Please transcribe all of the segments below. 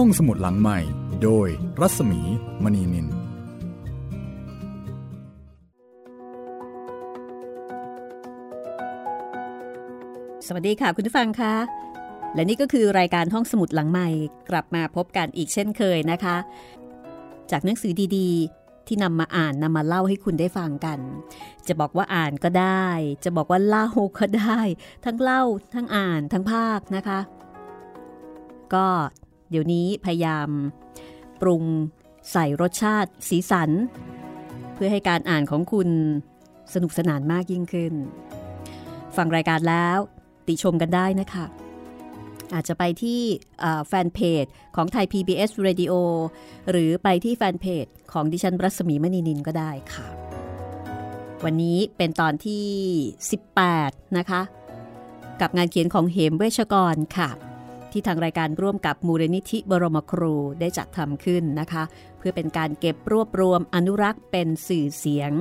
ห้องสมุดหลังใหม่โดยรัศมีมณีนินสวัสดีค่ะคุณผู้ฟังค่ะและนี่ก็คือรายการห้องสมุดหลังใหม่กลับมาพบกันอีกเช่นเคยนะคะจากหนังสือดีๆที่นำมาอ่านนำมาเล่าให้คุณได้ฟังกันจะบอกว่าอ่านก็ได้จะบอกว่าเล่าก็ได้ทั้งเล่าทั้งอ่านทั้งภาคนะคะก็เดี๋ยวนี้พยายามปรุงใส่รสชาติสีสันเพื่อให้การอ่านของคุณสนุกสนานมากยิ่งขึ้นฟังรายการแล้วติชมกันได้นะคะอาจจะไปที่แฟนเพจของไทย PBS Radio หรือไปที่แฟนเพจของดิฉันรัศมีมณีนินก็ได้ค่ะวันนี้เป็นตอนที่18นะคะกับงานเขียนของเหมเวชกรค่ะที่ทางรายการร่วมกับมูลนิธิบรมครูได้จัดทำขึ้นนะคะเพื่อเป็นการเก็บรวบรวมอนุรักษ์เป็นสื่อเสียง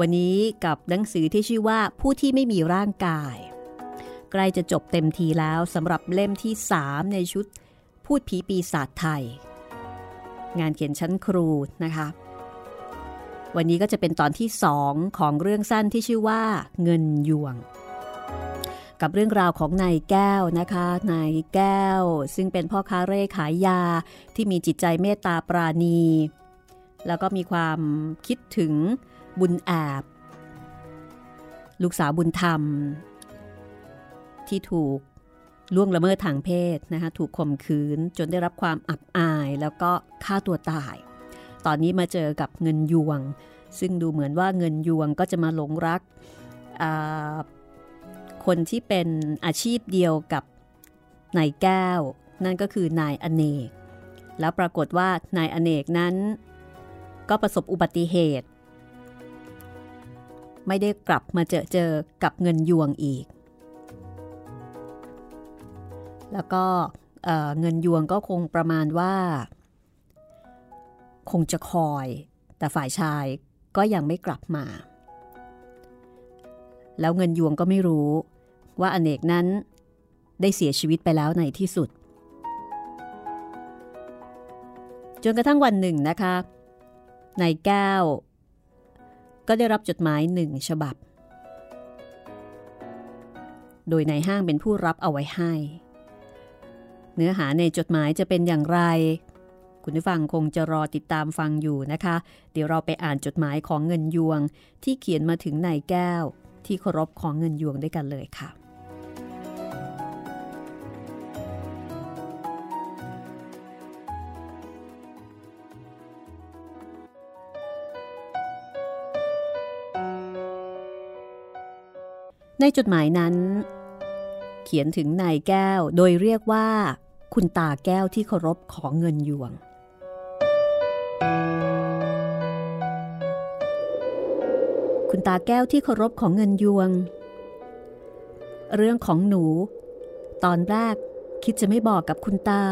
วันนี้กับหนังสือที่ชื่อว่าผู้ที่ไม่มีร่างกายใกล้จะจบเต็มทีแล้วสำหรับเล่มที่3ในชุดพูดผีปีศาจไทยงานเขียนชั้นครูนะคะวันนี้ก็จะเป็นตอนที่2ของเรื่องสั้นที่ชื่อว่าเงินยวงกับเรื่องราวของนายแก้วนะคะนายแก้วซึ่งเป็นพ่อค้าเร่ขายยาที่มีจิตใจเมตตาปราณีแล้วก็มีความคิดถึงบุญแอบลูกสาวบุญธรรมที่ถูกล่วงละเมิดทางเพศนะคะถูกข่มขืนจนได้รับความอับอายแล้วก็ฆ่าตัวตายตอนนี้มาเจอกับเงินยวงซึ่งดูเหมือนว่าเงินยวงก็จะมาหลงรักคนที่เป็นอาชีพเดียวกับนายแก้วนั่นก็คือนายอเนกแล้วปรากฏว่านายอเนกนั้นก็ประสบอุบัติเหตุไม่ได้กลับมาเจอกับเงินยวงอีกแล้วก็เงินยวงก็คงประมาณว่าคงจะคอยแต่ฝ่ายชายก็ยังไม่กลับมาแล้วเงินยวงก็ไม่รู้ว่าอเนกนั้นได้เสียชีวิตไปแล้วในที่สุดจนกระทั่งวันหนึ่งนะคะนายแก้วก็ได้รับจดหมาย1ฉบับโดยนายห้างเป็นผู้รับเอาไว้ให้เนื้อหาในจดหมายจะเป็นอย่างไรคุณผู้ฟังคงจะรอติดตามฟังอยู่นะคะเดี๋ยวเราไปอ่านจดหมายของเงินยวงที่เขียนมาถึงนายแก้วที่เคารพของเงินยวงด้วยกันเลยค่ะในจดหมายนั้นเขียนถึงนายแก้วโดยเรียกว่าคุณตาแก้วที่เคารพของเงินยวงคุณตาแก้วที่เคารพของเงินยวงเรื่องของหนูตอนแรกคิดจะไม่บอกกับคุณตา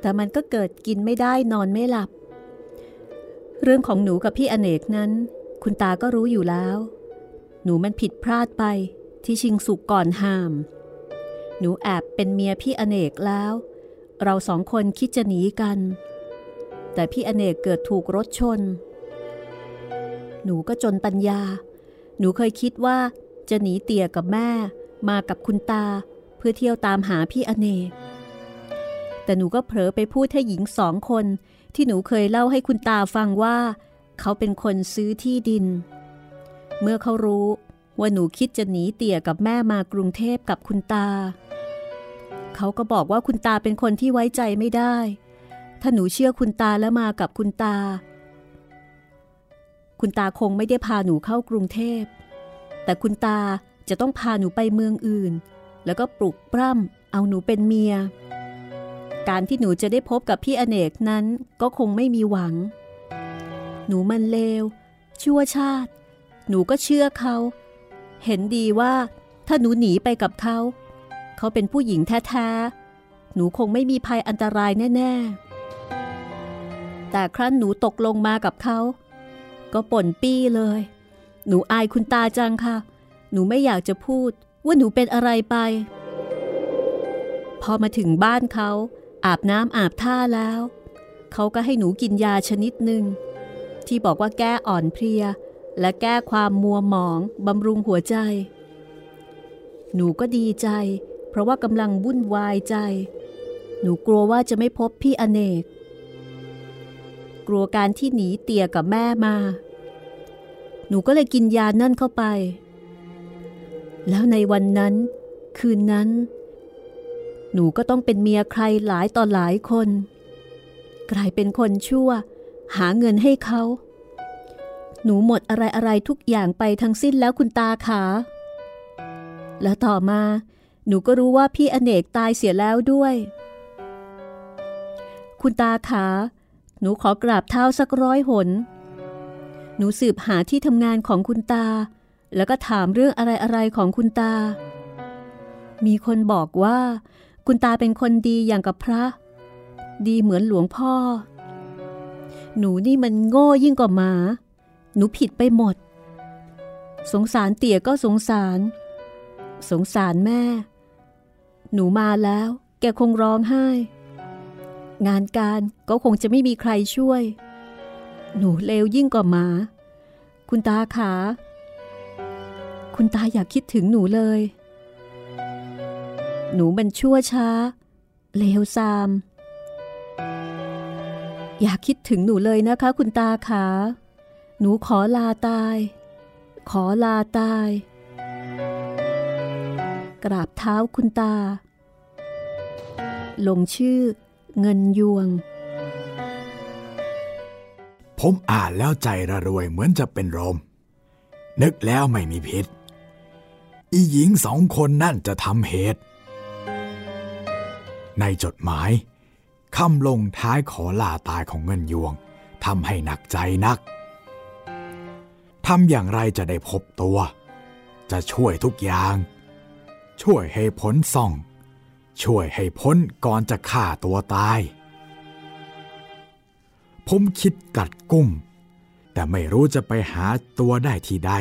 แต่มันก็เกิดกินไม่ได้นอนไม่หลับเรื่องของหนูกับพี่อเนกนั้นคุณตาก็รู้อยู่แล้วหนูมันผิดพลาดไปที่ชิงสุกก่อนห้ามหนูแอบเป็นเมียพี่อเนกแล้วเราสองคนคิดจะหนีกันแต่พี่อเนกเกิดถูกรถชนหนูก็จนปัญญาหนูเคยคิดว่าจะหนีเตี่ยกับแม่มากับคุณตาเพื่อเที่ยวตามหาพี่อเนกแต่หนูก็เผลอไปพูดให้หญิง2 คนที่หนูเคยเล่าให้คุณตาฟังว่าเขาเป็นคนซื้อที่ดินเมื่อเขารู้ว่าหนูคิดจะหนีเตี่ยกับแม่มากรุงเทพกับคุณตาเขาก็บอกว่าคุณตาเป็นคนที่ไว้ใจไม่ได้ถ้าหนูเชื่อคุณตาแล้วมากับคุณตาคุณตาคงไม่ได้พาหนูเข้ากรุงเทพแต่คุณตาจะต้องพาหนูไปเมืองอื่นแล้วก็ปลุกปล้ำเอาหนูเป็นเมียการที่หนูจะได้พบกับพี่อเนกนั้นก็คงไม่มีหวังหนูมันเลวชั่วชาติหนูก็เชื่อเขาเห็นดีว่าถ้าหนูหนีไปกับเขาเขาเป็นผู้หญิงแท้ๆหนูคงไม่มีภัยอันตรายแน่ๆแต่ครั้นหนูตกลงมากับเขาก็ป่นปี้เลยหนูอายคุณตาจังค่ะหนูไม่อยากจะพูดว่าหนูเป็นอะไรไป พอมาถึงบ้านเขาอาบน้ำอาบท่าแล้วเขาก็ให้หนูกินยาชนิดหนึ่งที่บอกว่าแก้อ่อนเพลียและแก้ความมัวหมองบำรุงหัวใจหนูก็ดีใจเพราะว่ากำลังวุ่นวายใจหนูกลัวว่าจะไม่พบพี่อเนกกลัวการที่หนีเตี่ยกับแม่มาหนูก็เลยกินยานั่นเข้าไปแล้วในวันนั้นคืนนั้นหนูก็ต้องเป็นเมียใครหลายต่อหลายคนกลายเป็นคนชั่วหาเงินให้เขาหนูหมดอะไรๆทุกอย่างไปทั้งสิ้นแล้วคุณตาขาแล้วต่อมาหนูก็รู้ว่าพี่อเนกตายเสียแล้วด้วยคุณตาขาหนูขอกราบเท้าสัก100 หนหนูสืบหาที่ทำงานของคุณตาแล้วก็ถามเรื่องอะไรๆของคุณตามีคนบอกว่าคุณตาเป็นคนดีอย่างกับพระดีเหมือนหลวงพ่อหนูนี่มันโง่ยิ่งกว่าหมาหนูผิดไปหมดสงสารเตี่ยก็สงสารแม่หนูมาแล้วแกคงร้องไห้งานการก็คงจะไม่มีใครช่วยหนูเลวยิ่งกว่าหมาคุณตาขาคุณตาอย่าคิดถึงหนูเลยหนูมันชั่วช้าเลวทรามอย่าคิดถึงหนูเลยนะคะคุณตาขาหนูขอลาตายขอลาตายกราบเท้าคุณตาลงชื่อเงินยวงผมอ่านแล้วใจระรวยเหมือนจะเป็นลมนึกแล้วไม่มีพิษอีหญิง2 คนนั่นจะทำเหตุในจดหมายคำลงท้ายขอลาตายของเงินยวงทำให้หนักใจนักทำอย่างไรจะได้พบตัวจะช่วยทุกอย่างช่วยให้พ้นซ่องช่วยให้พ้นก่อนจะฆ่าตัวตายผมคิดกัดกุ้มแต่ไม่รู้จะไปหาตัวได้ที่ใด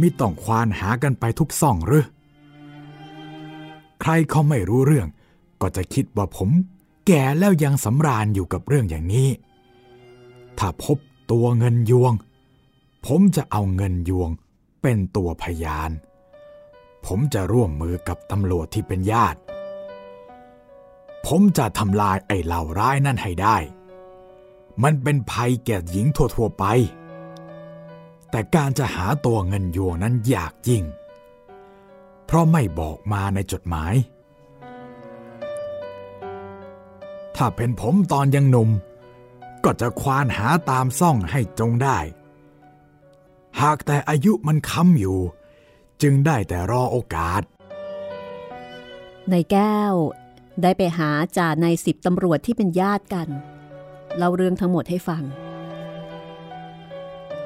มิต้องควานหากันไปทุกซ่องหรือใครเขาไม่รู้เรื่องก็จะคิดว่าผมแก่แล้วยังสำราญอยู่กับเรื่องอย่างนี้ถ้าพบตัวเงินยวงผมจะเอาเงินยวงเป็นตัวพยานผมจะร่วมมือกับตำรวจที่เป็นญาติผมจะทำลายไอ้เหล่าร้ายนั่นให้ได้มันเป็นภัยแก่หญิงทั่วๆไปแต่การจะหาตัวเงินยวงนั้นยากยิ่งเพราะไม่บอกมาในจดหมายถ้าเป็นผมตอนยังหนุ่มก็จะควานหาตามซ่องให้จงได้หากแต่อายุมันค้ำอยู่จึงได้แต่รอโอกาสนายแก้วได้ไปหาจ่านาย10ตำรวจที่เป็นญาติกันเล่าเรื่องทั้งหมดให้ฟัง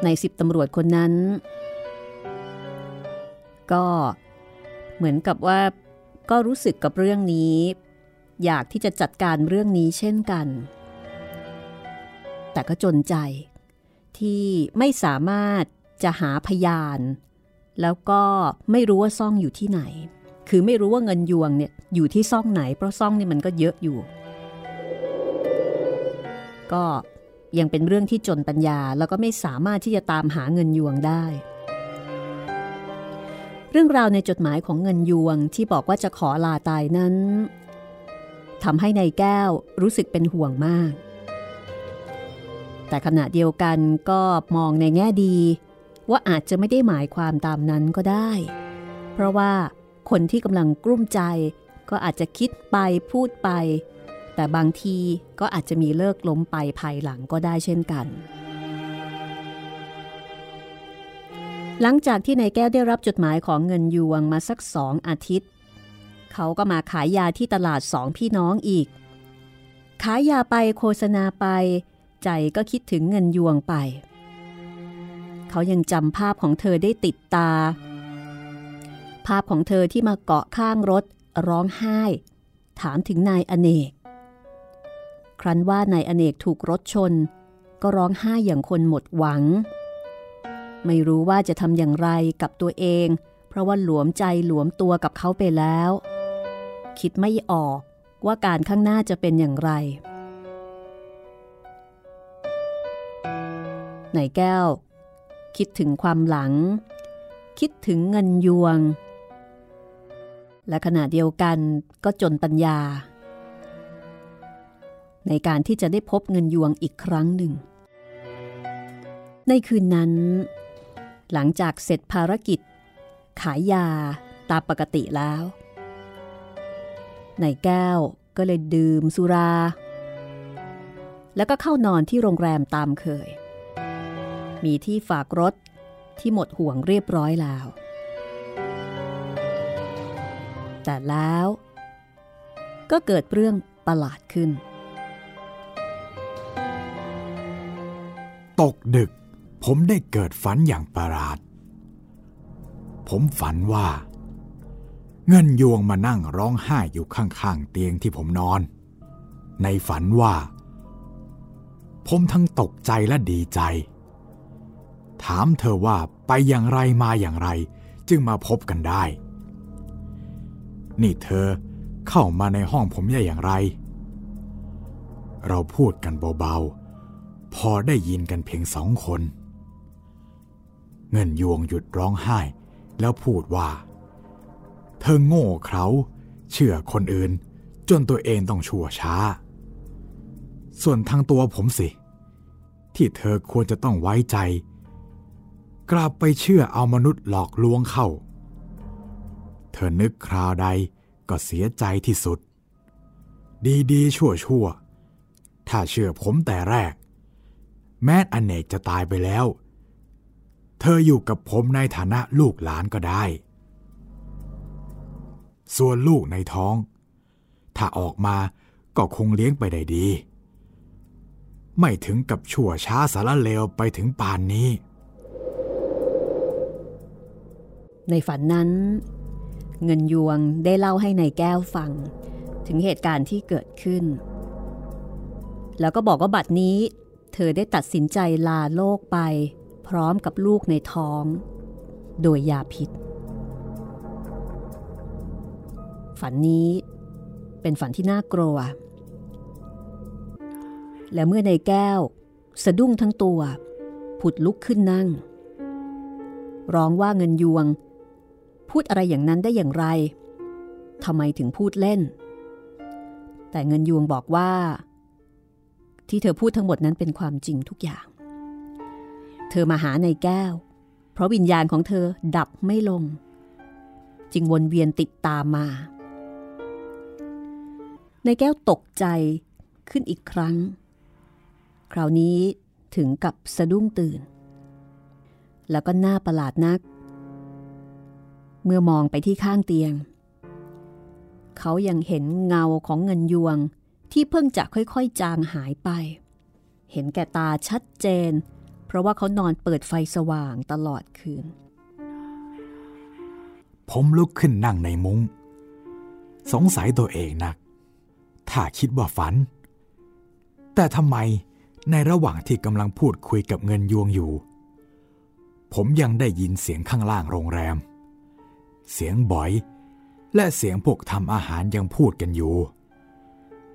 นาย10ตำรวจคนนั้นก็เหมือนกับว่าก็รู้สึกกับเรื่องนี้อยากที่จะจัดการเรื่องนี้เช่นกันแต่ก็จนใจที่ไม่สามารถจะหาพยานแล้วก็ไม่รู้ว่าซ่องอยู่ที่ไหนคือไม่รู้ว่าเงินยวงเนี่ยอยู่ที่ซ่องไหนเพราะซ่องนี่มันก็เยอะอยู่ก็ยังเป็นเรื่องที่จนปัญญาแล้วก็ไม่สามารถที่จะตามหาเงินยวงได้เรื่องราวในจดหมายของเงินยวงที่บอกว่าจะขอลาตายนั้นทำให้นายแก้วรู้สึกเป็นห่วงมากแต่ขณะเดียวกันก็มองในแง่ดีว่าอาจจะไม่ได้หมายความตามนั้นก็ได้เพราะว่าคนที่กำลังกลุ้มใจก็อาจจะคิดไปพูดไปแต่บางทีก็อาจจะมีเลิกล้มไปภายหลังก็ได้เช่นกันหลังจากที่นายแก้วได้รับจดหมายของเงินยวงมาสัก2 อาทิตย์เขาก็มาขายยาที่ตลาด2 พี่น้องอีกขายยาไปโฆษณาไปใจก็คิดถึงเงินยวงไปเขายังจำภาพของเธอได้ติดตาภาพของเธอที่มาเกาะข้างรถร้องไห้ถามถึงนายอเนกครั้นว่านายอเนกถูกรถชนก็ร้องไห้อย่างคนหมดหวังไม่รู้ว่าจะทำอย่างไรกับตัวเองเพราะว่าหลวมใจหลวมตัวกับเขาไปแล้ว คิดไม่ออกว่าการข้างหน้าจะเป็นอย่างไรนายแก้วคิดถึงความหลังคิดถึงเงินยวงและขณะเดียวกันก็จนปัญญาในการที่จะได้พบเงินยวงอีกครั้งหนึ่งในคืนนั้นหลังจากเสร็จภารกิจขายยาตามปกติแล้วนายแก้วก็เลยดื่มสุราแล้วก็เข้านอนที่โรงแรมตามเคยมีที่ฝากรถที่หมดห่วงเรียบร้อยแล้วแต่แล้วก็เกิดเรื่องประหลาดขึ้นตกดึกผมได้เกิดฝันอย่างประหลาดผมฝันว่าเงินยวงมานั่งร้องไห้อยู่ข้างๆเตียงที่ผมนอนในฝันว่าผมทั้งตกใจและดีใจถามเธอว่าไปอย่างไรมาอย่างไรจึงมาพบกันได้นี่เธอเข้ามาในห้องผมได้อย่างไรเราพูดกันเบาๆพอได้ยินกันเพียงสองคนเงินยวงหยุดร้องไห้แล้วพูดว่าเธอโง่เขลาเชื่อคนอื่นจนตัวเองต้องชั่วช้าส่วนทางตัวผมสิที่เธอควรจะต้องไว้ใจกลับไปเชื่อเอามนุษย์หลอกลวงเข้าเธอนึกคราวใดก็เสียใจที่สุดดีๆชั่วๆถ้าเชื่อผมแต่แรกแม้อเนกจะตายไปแล้วเธออยู่กับผมในฐานะลูกหลานก็ได้ส่วนลูกในท้องถ้าออกมาก็คงเลี้ยงไปได้ดีไม่ถึงกับชั่วช้าสารเลวไปถึงป่านนี้ในฝันนั้นเงินยวงได้เล่าให้นายแก้วฟังถึงเหตุการณ์ที่เกิดขึ้นแล้วก็บอกว่าบัดนี้เธอได้ตัดสินใจลาโลกไปพร้อมกับลูกในท้องโดยยาพิษฝันนี้เป็นฝันที่น่ากลัวและเมื่อนายแก้วสะดุ้งทั้งตัวผุดลุกขึ้นนั่งร้องว่าเงินยวงพูดอะไรอย่างนั้นได้อย่างไรทำไมถึงพูดเล่นแต่เงินยวงบอกว่าที่เธอพูดทั้งหมดนั้นเป็นความจริงทุกอย่างเธอมาหานายแก้วเพราะวิญญาณของเธอดับไม่ลงจึงวนเวียนติดตามมานายแก้วตกใจขึ้นอีกครั้งคราวนี้ถึงกับสะดุ้งตื่นแล้วก็หน้าประหลาดนักเมื่อมองไปที่ข้างเตียงเขายังเห็นเงาของเงินยวงที่เพิ่งจะค่อยๆจางหายไปเห็นแก่ตาชัดเจนเพราะว่าเขานอนเปิดไฟสว่างตลอดคืนผมลุกขึ้นนั่งในมุ้งสงสัยตัวเองนักถ้าคิดว่าฝันแต่ทำไมในระหว่างที่กำลังพูดคุยกับเงินยวงอยู่ผมยังได้ยินเสียงข้างล่างโรงแรมเสียงบ่อยและเสียงพวกทำอาหารยังพูดกันอยู่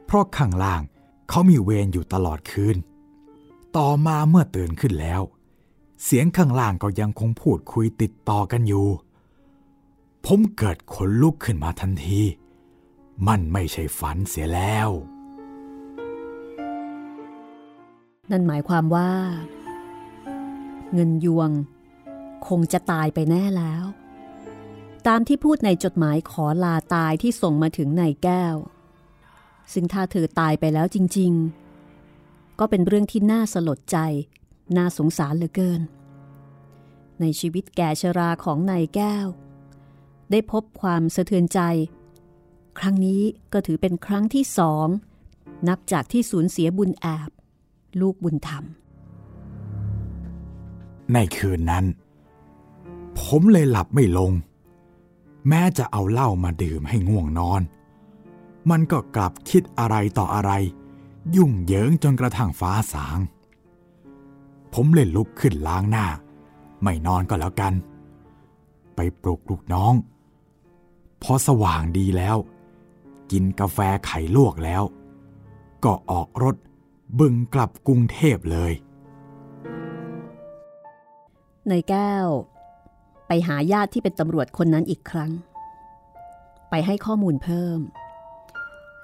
เพราะข้างล่างเขามีเวรอยู่ตลอดคืนต่อมาเมื่อตื่นขึ้นแล้วเสียงข้างล่างก็ยังคงพูดคุยติดต่อกันอยู่ผมเกิดขนลุกขึ้นมาทันทีมันไม่ใช่ฝันเสียแล้วนั่นหมายความว่าเงินยวงคงจะตายไปแน่แล้วตามที่พูดในจดหมายขอลาตายที่ส่งมาถึงนายแก้วซึ่งถ้าเธอตายไปแล้วจริงๆก็เป็นเรื่องที่น่าสลดใจน่าสงสารเหลือเกินในชีวิตแก่ชราของนายแก้วได้พบความสะเทือนใจครั้งนี้ก็ถือเป็นครั้งที่สองนับจากที่สูญเสียบุญแอบลูกบุญธรรมในคืนนั้นผมเลยหลับไม่ลงแม้จะเอาเหล้ามาดื่มให้ง่วงนอนมันก็กลับคิดอะไรต่ออะไรยุ่งเหยิงจนกระทั่งฟ้าสางผมเลยลุกขึ้นล้างหน้าไม่นอนก็แล้วกันไปปลุกลูกน้องพอสว่างดีแล้ว กินกาแฟไข่ลวกแล้วก็ออกรถบึงกลับกรุงเทพเลยนายแก้วไปหาญาติที่เป็นตำรวจคนนั้นอีกครั้งไปให้ข้อมูลเพิ่ม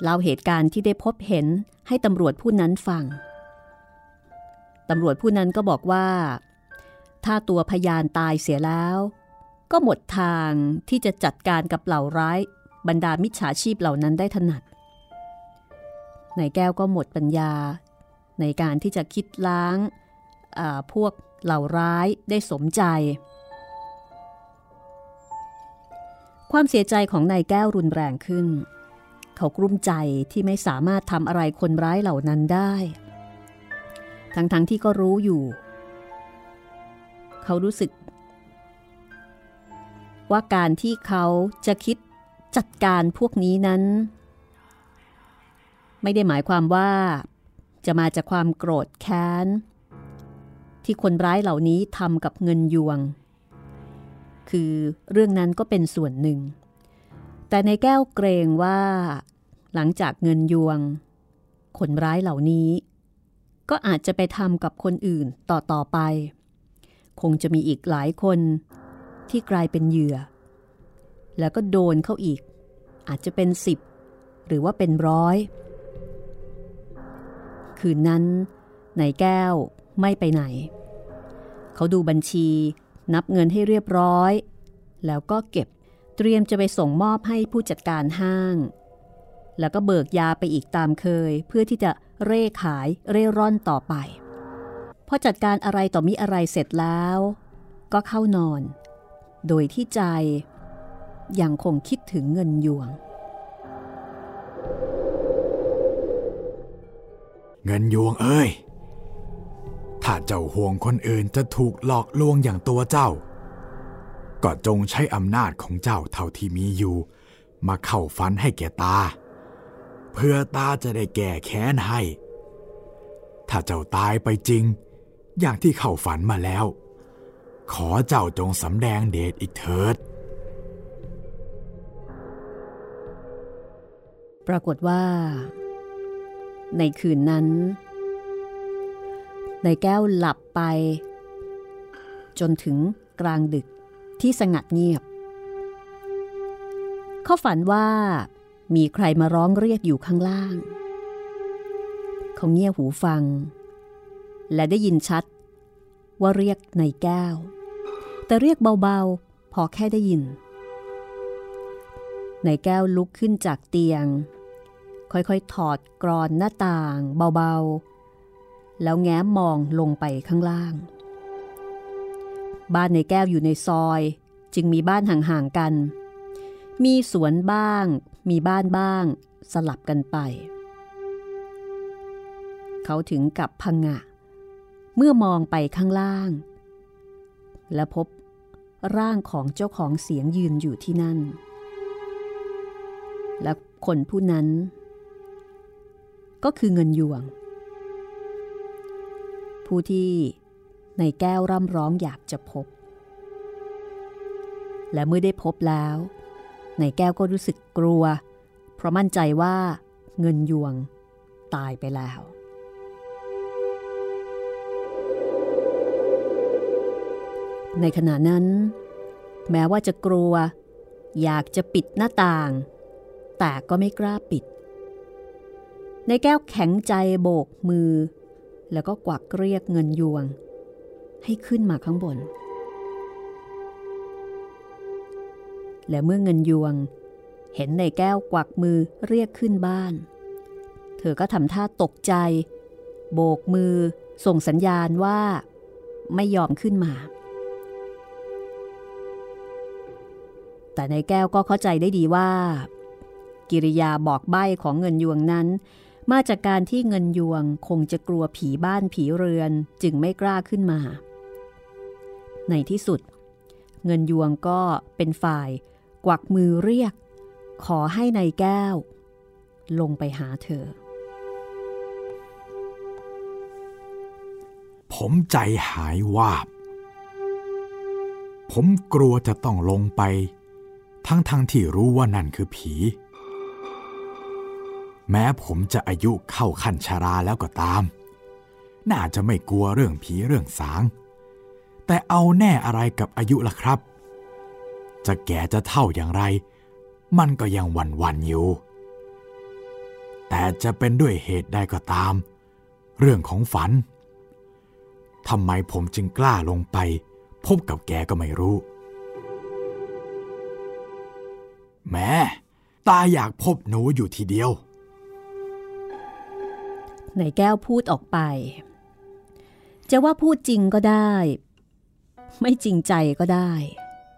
เล่าเหตุการณ์ที่ได้พบเห็นให้ตำรวจผู้นั้นฟังตำรวจผู้นั้นก็บอกว่าถ้าตัวพยานตายเสียแล้วก็หมดทางที่จะจัดการกับเหล่าร้ายบรรดามิจฉาชีพเหล่านั้นได้ถนัดนายแก้วก็หมดปัญญาในการที่จะคิดล้างพวกเหล่าร้ายได้สมใจความเสียใจของนายแก้วรุนแรงขึ้นเขากลุ้มใจที่ไม่สามารถทำอะไรคนร้ายเหล่านั้นได้ทั้งที่ก็รู้อยู่เขารู้สึกว่าการที่เขาจะคิดจัดการพวกนี้นั้นไม่ได้หมายความว่าจะมาจากความโกรธแค้นที่คนร้ายเหล่านี้ทำกับเงินยวงคือเรื่องนั้นก็เป็นส่วนหนึ่งแต่นายแก้วเกรงว่าหลังจากเงินยวงคนร้ายเหล่านี้ก็อาจจะไปทำกับคนอื่นต่อไปคงจะมีอีกหลายคนที่กลายเป็นเหยื่อแล้วก็โดนเขาอีกอาจจะเป็น10หรือว่าเป็น100คืนนั้นนายแก้วไม่ไปไหนเขาดูบัญชีนับเงินให้เรียบร้อยแล้วก็เก็บเตรียมจะไปส่งมอบให้ผู้จัดการห้างแล้วก็เบิกยาไปอีกตามเคยเพื่อที่จะเร่ขายเร่ร่อนต่อไปพอจัดการอะไรต่อมีอะไรเสร็จแล้วก็เข้านอนโดยที่ใจยังคงคิดถึงเงินยวงเงินยวงเอ้ยถ้าเจ้าห่วงคนอื่นจะถูกหลอกลวงอย่างตัวเจ้าก็จงใช้อำนาจของเจ้าเท่าที่มีอยู่มาเข้าฝันให้แก่ตาเพื่อตาจะได้แก้แค้นให้ถ้าเจ้าตายไปจริงอย่างที่เข้าฝันมาแล้วขอเจ้าจงสำแดงเดชอีกเถิดปรากฏว่าในคืนนั้นนายแก้วหลับไปจนถึงกลางดึกที่สงัดเงียบเขาฝันว่ามีใครมาร้องเรียกอยู่ข้างล่างเขาเงี่ยหูฟังและได้ยินชัดว่าเรียกนายแก้วแต่เรียกเบาๆพอแค่ได้ยินนายแก้วลุกขึ้นจากเตียงค่อยๆถอดกรอนหน้าต่างเบาๆแล้วแง้มมองลงไปข้างล่างบ้านนายแก้วอยู่ในซอยจึงมีบ้านห่างๆกันมีสวนบ้างมีบ้านบ้างสลับกันไปเขาถึงกับผงะเมื่อมองไปข้างล่างและพบร่างของเจ้าของเสียงยืนอยู่ที่นั่นและคนผู้นั้นก็คือเงินยวงผู้ที่นายแก้วร่ำร้องอยากจะพบและเมื่อได้พบแล้วนายแก้วก็รู้สึกกลัวเพราะมั่นใจว่าเงินยวงตายไปแล้วในขณะนั้นแม้ว่าจะกลัวอยากจะปิดหน้าต่างแต่ก็ไม่กล้าปิดนายแก้วแข็งใจโบกมือแล้วก็กวักเรียกเงินยวงให้ขึ้นมาข้างบนและเมื่อเงินยวงเห็นนายแก้วกวักมือเรียกขึ้นบ้านเธอก็ทำท่าตกใจโบกมือส่งสัญญาณว่าไม่ยอมขึ้นมาแต่นายแก้วก็เข้าใจได้ดีว่ากิริยาบอกใบ้ของเงินยวงนั้นมาจากการที่เงินยวงคงจะกลัวผีบ้านผีเรือนจึงไม่กล้าขึ้นมาในที่สุดเงินยวงก็เป็นฝ่ายกวักมือเรียกขอให้นายแก้วลงไปหาเธอผมใจหายวาบผมกลัวจะต้องลงไปทั้งที่รู้ว่านั่นคือผี แม้ผมจะอายุเข้าขั้นชราแล้วก็ตามน่าจะไม่กลัวเรื่องผีเรื่องสางแต่เอาแน่อะไรกับอายุล่ะครับจะแก่จะเฒ่าอย่างไรมันก็ยังหวั่นๆอยู่แต่จะเป็นด้วยเหตุใดก็ตามเรื่องของฝันทำไมผมจึงกล้าลงไปพบกับแกก็ไม่รู้แม่ตาอยากพบหนูอยู่ทีเดียวนายแก้วพูดออกไปจะว่าพูดจริงก็ได้ไม่จริงใจก็ได้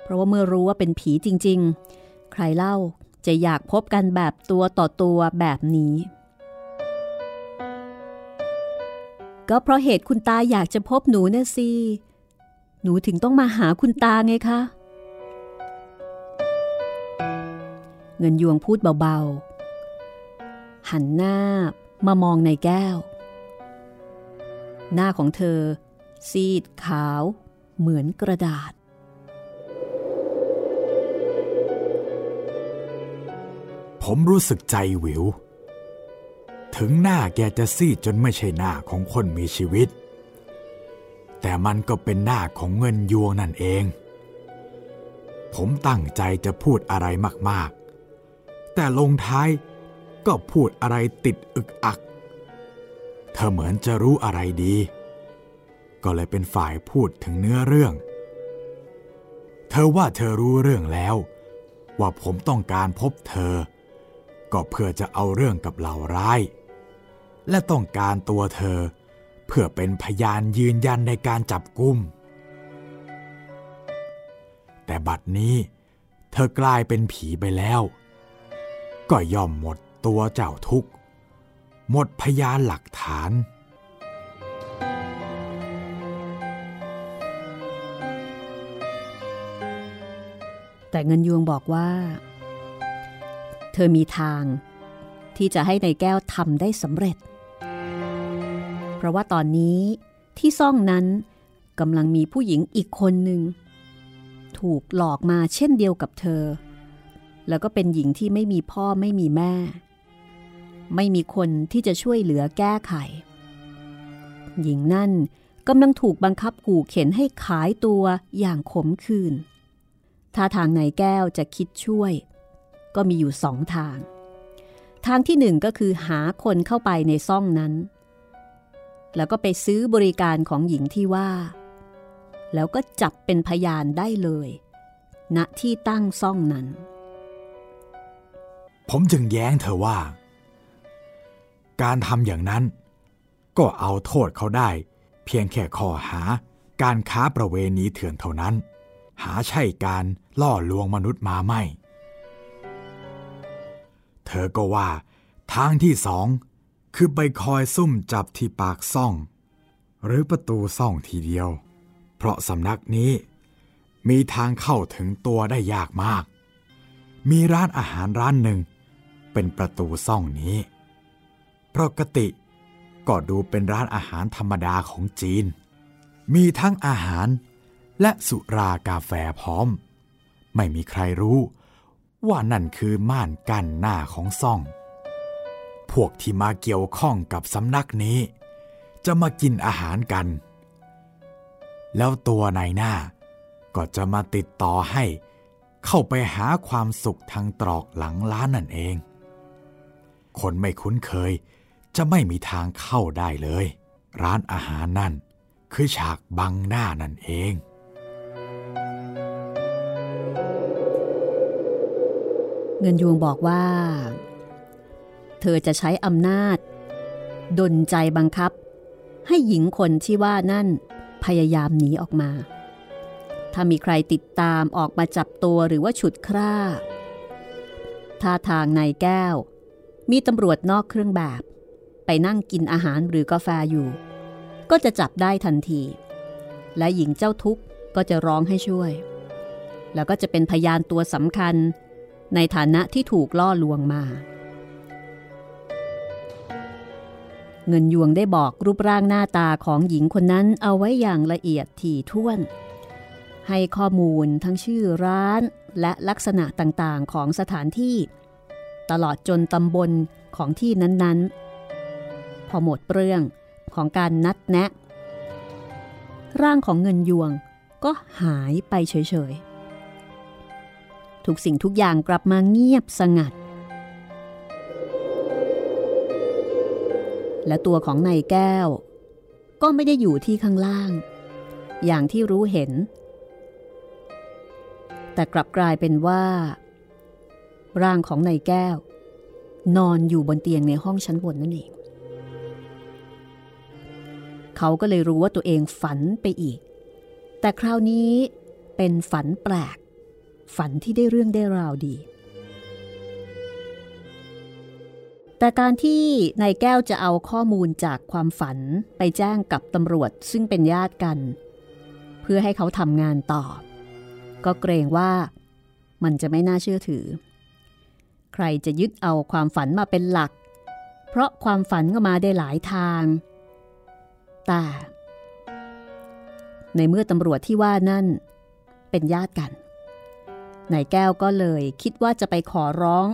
เพราะว่าเมื่อรู้ว่าเป็นผีจริงๆใครเล่าจะอยากพบกันแบบตัวต่อตัวแบบนี้ก็เพราะเหตุคุณตาอยากจะพบหนูเนี่ยสิหนูถึงต้องมาหาคุณตาไงคะเงินยวงพูดเบาๆหันหน้ามามองนายแก้วหน้าของเธอซีดขาวเหมือนกระดาษผมรู้สึกใจวิวถึงหน้าแกจะซีดจนไม่ใช่หน้าของคนมีชีวิตแต่มันก็เป็นหน้าของเงินยวงนั่นเองผมตั้งใจจะพูดอะไรมากๆแต่ลงท้ายก็พูดอะไรติดอึกอักเธอเหมือนจะรู้อะไรดีก็เลยเป็นฝ่ายพูดถึงเนื้อเรื่องเธอว่าเธอรู้เรื่องแล้วว่าผมต้องการพบเธอก็เพื่อจะเอาเรื่องกับเหล่าร้ายและต้องการตัวเธอเพื่อเป็นพยานยืนยันในการจับกุมแต่บัดนี้เธอกลายเป็นผีไปแล้วก็ย่อมหมดตัวเจ้าทุกข์หมดพยานหลักฐานแต่เงินยวงบอกว่าเธอมีทางที่จะให้นายแก้วทำได้สำเร็จเพราะว่าตอนนี้ที่ซ่องนั้นกำลังมีผู้หญิงอีกคนหนึ่งถูกหลอกมาเช่นเดียวกับเธอแล้วก็เป็นหญิงที่ไม่มีพ่อไม่มีแม่ไม่มีคนที่จะช่วยเหลือแก้ไขหญิงนั่นกำลังถูกบังคับขู่เข็นให้ขายตัวอย่างขมขื่นถ้าทางนายแก้วจะคิดช่วยก็มีอยู่สองทางที่หนึ่งก็คือหาคนเข้าไปในซ่องนั้นแล้วก็ไปซื้อบริการของหญิงที่ว่าแล้วก็จับเป็นพยานได้เลยณที่ตั้งซ่องนั้นผมจึงแย้งเธอว่าการทำอย่างนั้นก็เอาโทษเขาได้เพียงแค่ข้อหาการค้าประเวณีเถื่อนเท่านั้นหาใช่การล่อลวงมนุษย์มาไม่เธอก็ว่าทางที่สองคือไปคอยซุ่มจับที่ปากซ่องหรือประตูซ่องทีเดียวเพราะสำนักนี้มีทางเข้าถึงตัวได้ยากมากมีร้านอาหารร้านหนึ่งเป็นประตูซ่องนี้ปกติก็ดูเป็นร้านอาหารธรรมดาของจีนมีทั้งอาหารและสุรากาแฟพร้อมไม่มีใครรู้ว่านั่นคือม่านกั้นหน้าของซ่องพวกที่มาเกี่ยวข้องกับสำนักนี้จะมากินอาหารกันแล้วตัวนายหน้าก็จะมาติดต่อให้เข้าไปหาความสุขทางตรอกหลังร้านนั่นเองคนไม่คุ้นเคยจะไม่มีทางเข้าได้เลยร้านอาหารนั่นคือฉากบังหน้านั่นเองเงินยวงบอกว่าเธอจะใช้อำนาจดลใจบังคับให้หญิงคนที่ว่านั่นพยายามหนีออกมาถ้ามีใครติดตามออกมาจับตัวหรือว่าฉุดคร่าท่าทางนายแก้วมีตำรวจนอกเครื่องแบบไปนั่งกินอาหารหรือกาแฟอยู่ก็จะจับได้ทันทีและหญิงเจ้าทุกข์ก็จะร้องให้ช่วยแล้วก็จะเป็นพยานตัวสำคัญในฐานะที่ถูกล่อลวงมาเงินยวงได้บอกรูปร่างหน้าตาของหญิงคนนั้นเอาไว้อย่างละเอียดถี่ถ้วนให้ข้อมูลทั้งชื่อร้านและลักษณะต่างๆของสถานที่ ตลอดจนตำบลของที่นั้นๆพอหมดเรื่องของการนัดแนะร่างของเงินยวงก็หายไปเฉยๆทุกสิ่งทุกอย่างกลับมาเงียบสงัดและตัวของนายแก้วก็ไม่ได้อยู่ที่ข้างล่างอย่างที่รู้เห็นแต่กลับกลายเป็นว่าร่างของนายแก้วนอนอยู่บนเตียงในห้องชั้นบนนั่นเองเขาก็เลยรู้ว่าตัวเองฝันไปอีกแต่คราวนี้เป็นฝันแปลกฝันที่ได้เรื่องได้ราวดีแต่การที่นายแก้วจะเอาข้อมูลจากความฝันไปแจ้งกับตำรวจซึ่งเป็นญาติกันเพื่อให้เขาทำงานต่อก็เกรงว่ามันจะไม่น่าเชื่อถือใครจะยึดเอาความฝันมาเป็นหลักเพราะความฝันก็มาได้หลายทางแต่ในเมื่อตำรวจที่ว่านั่นเป็นญาติกันนายแก้วก็เลยคิดว่าจะไปขอร้อง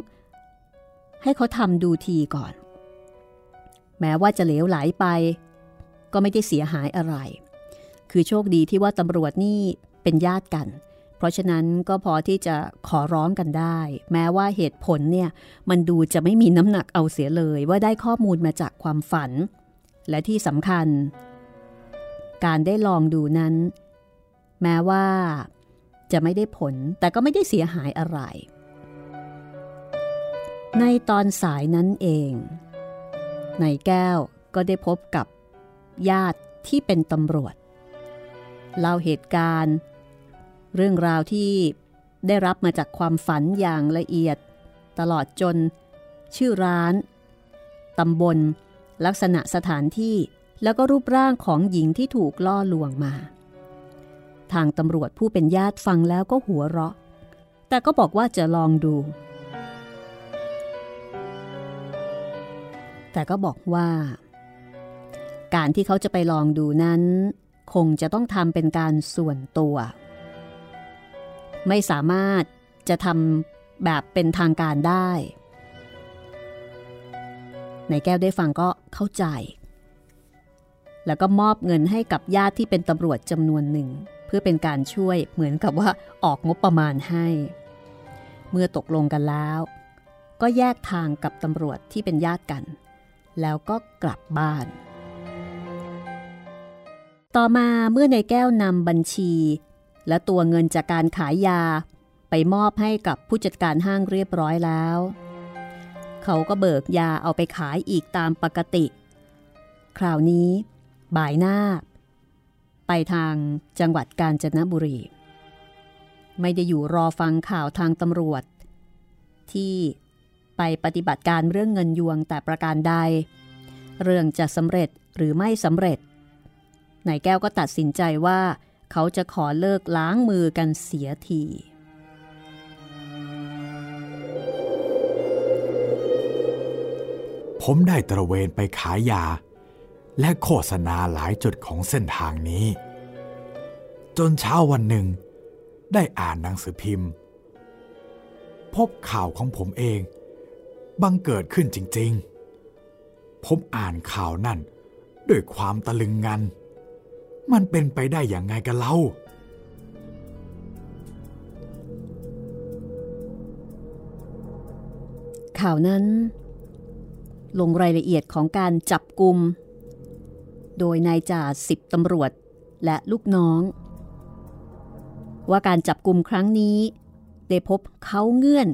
ให้เขาทำดูทีก่อนแม้ว่าจะเหลวไหลไปก็ไม่ได้เสียหายอะไรคือโชคดีที่ว่าตำรวจนี่เป็นญาติกันเพราะฉะนั้นก็พอที่จะขอร้องกันได้แม้ว่าเหตุผลเนี่ยมันดูจะไม่มีน้ำหนักเอาเสียเลยว่าได้ข้อมูลมาจากความฝันและที่สำคัญการได้ลองดูนั้นแม้ว่าจะไม่ได้ผลแต่ก็ไม่ได้เสียหายอะไรในตอนสายนั้นเองนายแก้วก็ได้พบกับญาติที่เป็นตำรวจเล่าเหตุการณ์เรื่องราวที่ได้รับมาจากความฝันอย่างละเอียดตลอดจนชื่อร้านตำบลลักษณะสถานที่แล้วก็รูปร่างของหญิงที่ถูกล่อลวงมาทางตำรวจผู้เป็นญาติฟังแล้วก็หัวเราะแต่ก็บอกว่าจะลองดูแต่ก็บอกว่าการที่เขาจะไปลองดูนั้นคงจะต้องทำเป็นการส่วนตัวไม่สามารถจะทำแบบเป็นทางการได้นายแก้วได้ฟังก็เข้าใจแล้วก็มอบเงินให้กับญาติที่เป็นตำรวจจำนวนหนึ่งเพื่อเป็นการช่วยเหมือนกับว่าออกงบประมาณให้เมื่อตกลงกันแล้วก็แยกทางกับตำรวจที่เป็นญาติกันแล้วก็กลับบ้านต่อมาเมื่อนายแก้วนำบัญชีและตัวเงินจากการขายยาไปมอบให้กับผู้จัดการห้างเรียบร้อยแล้วเขาก็เบิกยาเอาไปขายอีกตามปกติคราวนี้บ่ายหน้าไปทางจังหวัดกาญจนบุรีไม่ได้อยู่รอฟังข่าวทางตำรวจที่ไปปฏิบัติการเรื่องเงินยวงแต่ประการใดเรื่องจะสำเร็จหรือไม่สำเร็จนายแก้วก็ตัดสินใจว่าเขาจะขอเลิกล้างมือกันเสียทีผมได้ตระเวนไปขายยาและโฆษณาหลายจุดของเส้นทางนี้จนเช้าวันหนึ่งได้อ่านหนังสือพิมพ์พบข่าวของผมเองบังเกิดขึ้นจริงๆผมอ่านข่าวนั่นด้วยความตะลึงงันมันเป็นไปได้อย่างไงกันเล่าข่าวนั้นลงรายละเอียดของการจับกุมโดยนายจ่าสิบตำรวจและลูกน้องว่าการจับกุมครั้งนี้ได้พบเขาเงื่อน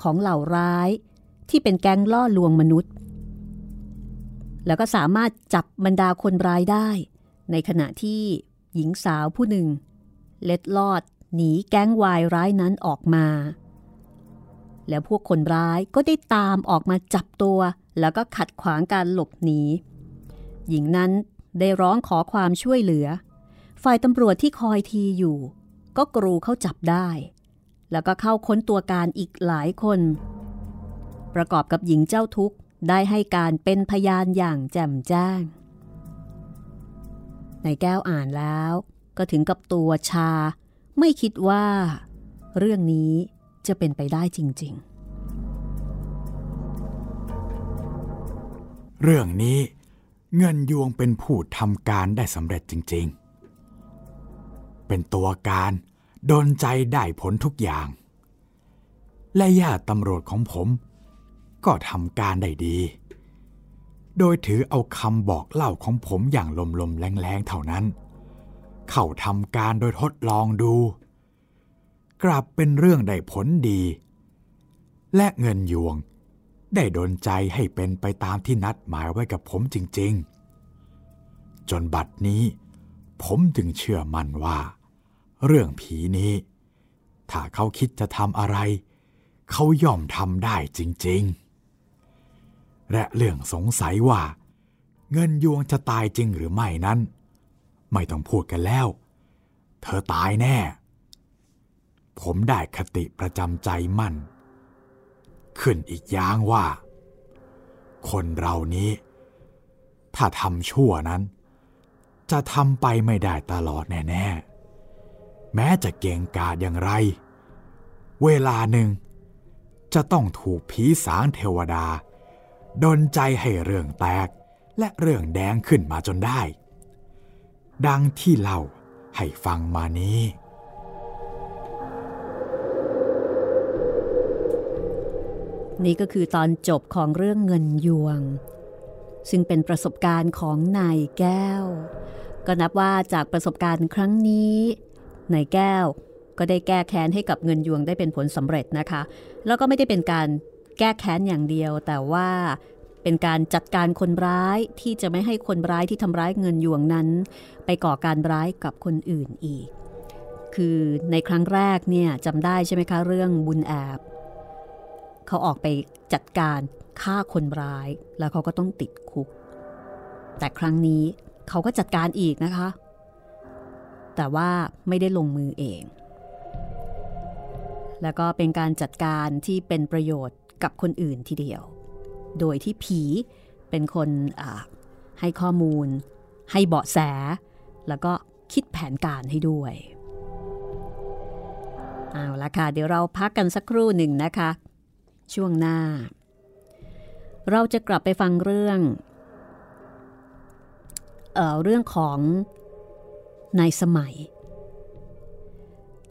ของเหล่าร้ายที่เป็นแก๊งล่อลวงมนุษย์แล้วก็สามารถจับบรรดาคนร้ายได้ในขณะที่หญิงสาวผู้หนึ่งเล็ดลอดหนีแก๊งวายร้ายนั้นออกมาแล้วพวกคนร้ายก็ได้ตามออกมาจับตัวแล้วก็ขัดขวางการหลบหนีหญิงนั้นได้ร้องขอความช่วยเหลือฝ่ายตำรวจที่คอยทีอยู่ก็กรูเข้าจับได้แล้วก็เข้าค้นตัวการอีกหลายคนประกอบกับหญิงเจ้าทุกข์ได้ให้การเป็นพยานอย่างแจ่มแจ้งนายแก้วอ่านแล้วก็ถึงกับตัวชาไม่คิดว่าเรื่องนี้จะเป็นไปได้จริง เรื่องนี้เงินยวงเป็นผู้ทำการได้สำเร็จจริงๆเป็นตัวการโดนใจได้ผลทุกอย่างและญาติตำรวจของผมก็ทำการได้ดีโดยถือเอาคำบอกเล่าของผมอย่างลมๆแรงๆเท่านั้นเข้าทำการโดยทดลองดูกลับเป็นเรื่องได้ผลดีและเงินยวงได้ดลใจให้เป็นไปตามที่นัดหมายไว้กับผมจริงๆจนบัดนี้ผมถึงเชื่อมั่นว่าเรื่องผีนี้ถ้าเขาคิดจะทำอะไรเขาย่อมทำได้จริงๆและเรื่องสงสัยว่าเงินยวงจะตายจริงหรือไม่นั้นไม่ต้องพูดกันแล้วเธอตายแน่ผมได้คติประจำใจมั่นขึ้นอีกอย่างว่าคนเรานี้ถ้าทำชั่วนั้นจะทำไปไม่ได้ตลอดแน่ๆแม้จะเก่งกาจอย่างไรเวลาหนึ่งจะต้องถูกผีสางเทวดาดลใจให้เรื่องแตกและเรื่องแดงขึ้นมาจนได้ดังที่เล่าให้ฟังมานี้นี่ก็คือตอนจบของเรื่องเงินยวงซึ่งเป็นประสบการณ์ของนายแก้วก็นับว่าจากประสบการณ์ครั้งนี้นายแก้วก็ได้แก้แค้นให้กับเงินยวงได้เป็นผลสำเร็จนะคะแล้วก็ไม่ได้เป็นการแก้แค้นอย่างเดียวแต่ว่าเป็นการจัดการคนร้ายที่จะไม่ให้คนร้ายที่ทำร้ายเงินยวงนั้นไปก่อการร้ายกับคนอื่นอีกคือในครั้งแรกเนี่ยจำได้ใช่ไหมคะเรื่องบุญแอบเขาออกไปจัดการฆ่าคนร้ายแล้วเขาก็ต้องติดคุกแต่ครั้งนี้เขาก็จัดการอีกนะคะแต่ว่าไม่ได้ลงมือเองแล้วก็เป็นการจัดการที่เป็นประโยชน์กับคนอื่นทีเดียวโดยที่ผีเป็นคนให้ข้อมูลให้เบาะแสแล้วก็คิดแผนการให้ด้วยเอาละค่ะเดี๋ยวเราพักกันสักครู่หนึ่งนะคะช่วงหน้าเราจะกลับไปฟังเรื่องของนายสมัย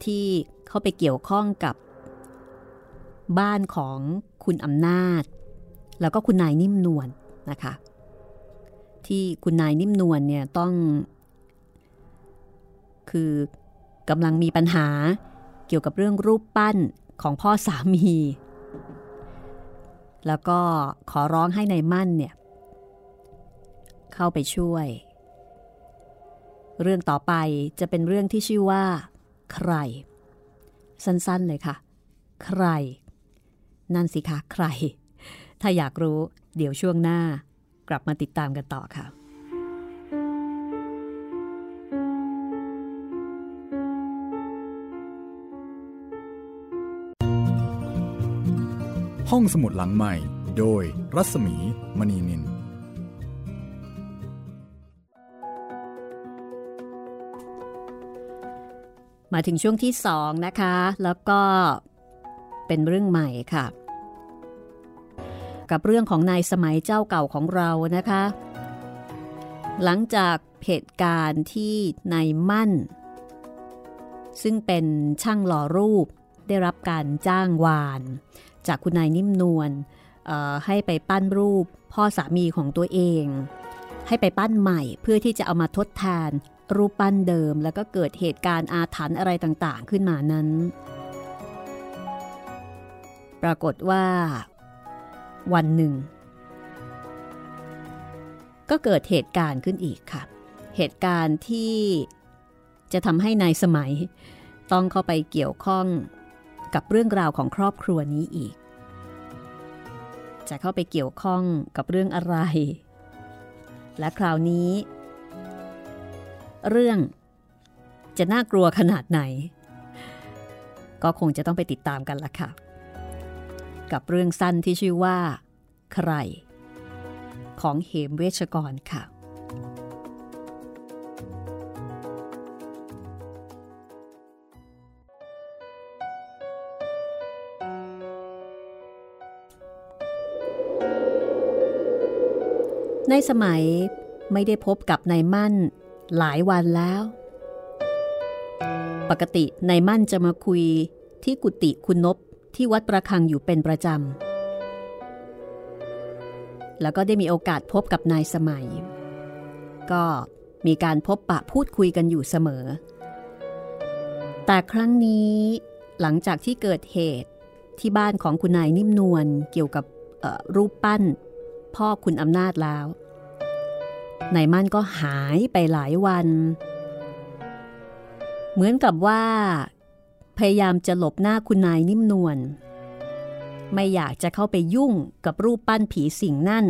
ที่เขาไปเกี่ยวข้องกับบ้านของคุณอำนาจแล้วก็คุณนายนิ่มนวล นะคะที่คุณนายนิ่มนวลเนี่ยต้องคือกำลังมีปัญหาเกี่ยวกับเรื่องรูปปั้นของพ่อสามีแล้วก็ขอร้องให้นายมั่นเนี่ยเข้าไปช่วยเรื่องต่อไปจะเป็นเรื่องที่ชื่อว่าใครสั้นๆเลยค่ะใครนั่นสิคะใครถ้าอยากรู้เดี๋ยวช่วงหน้ากลับมาติดตามกันต่อค่ะห้องสมุดหลังใหม่โดยรัศมีมณีนินมาถึงช่วงที่2นะคะแล้วก็เป็นเรื่องใหม่ค่ะกับเรื่องของนายสมัยเจ้าเก่าของเรานะคะหลังจากเหตุการณ์ที่นายมั่นซึ่งเป็นช่างหล่อรูปได้รับการจ้างวานจากคุณนายนิ่มนวลให้ไปปั้นรูปพ่อสามีของตัวเองให้ไปปั้นใหม่เพื่อที่จะเอามาทดแทนรูปปั้นเดิมแล้วก็เกิดเหตุการณ์อาถรรพ์อะไรต่างๆขึ้นมานั้นปรากฏว่าวันหนึ่งก็เกิดเหตุการณ์ขึ้นอีกค่ะเหตุการณ์ที่จะทำให้นายสมัยต้องเข้าไปเกี่ยวข้องกับเรื่องราวของครอบครัวนี้อีกจะเข้าไปเกี่ยวข้องกับเรื่องอะไรและคราวนี้เรื่องจะน่ากลัวขนาดไหนก็คงจะต้องไปติดตามกันละค่ะกับเรื่องสั้นที่ชื่อว่าใครของเหมเวชกรค่ะ ในสมัยไม่ได้พบกับนายมั่นหลายวันแล้วปกตินายมั่นจะมาคุยที่กุฏิคุณนพที่วัดประคังอยู่เป็นประจำแล้วก็ได้มีโอกาสพบกับนายสมัยก็มีการพบปะพูดคุยกันอยู่เสมอแต่ครั้งนี้หลังจากที่เกิดเหตุที่บ้านของคุณนายนิ่มนวลเกี่ยวกับรูปปั้นพ่อคุณอำนาจแล้วนายมั่นก็หายไปหลายวันเหมือนกับว่าพยายามจะหลบหน้าคุณนายนิ่มนวลไม่อยากจะเข้าไปยุ่งกับรูปปั้นผีสิงนั่น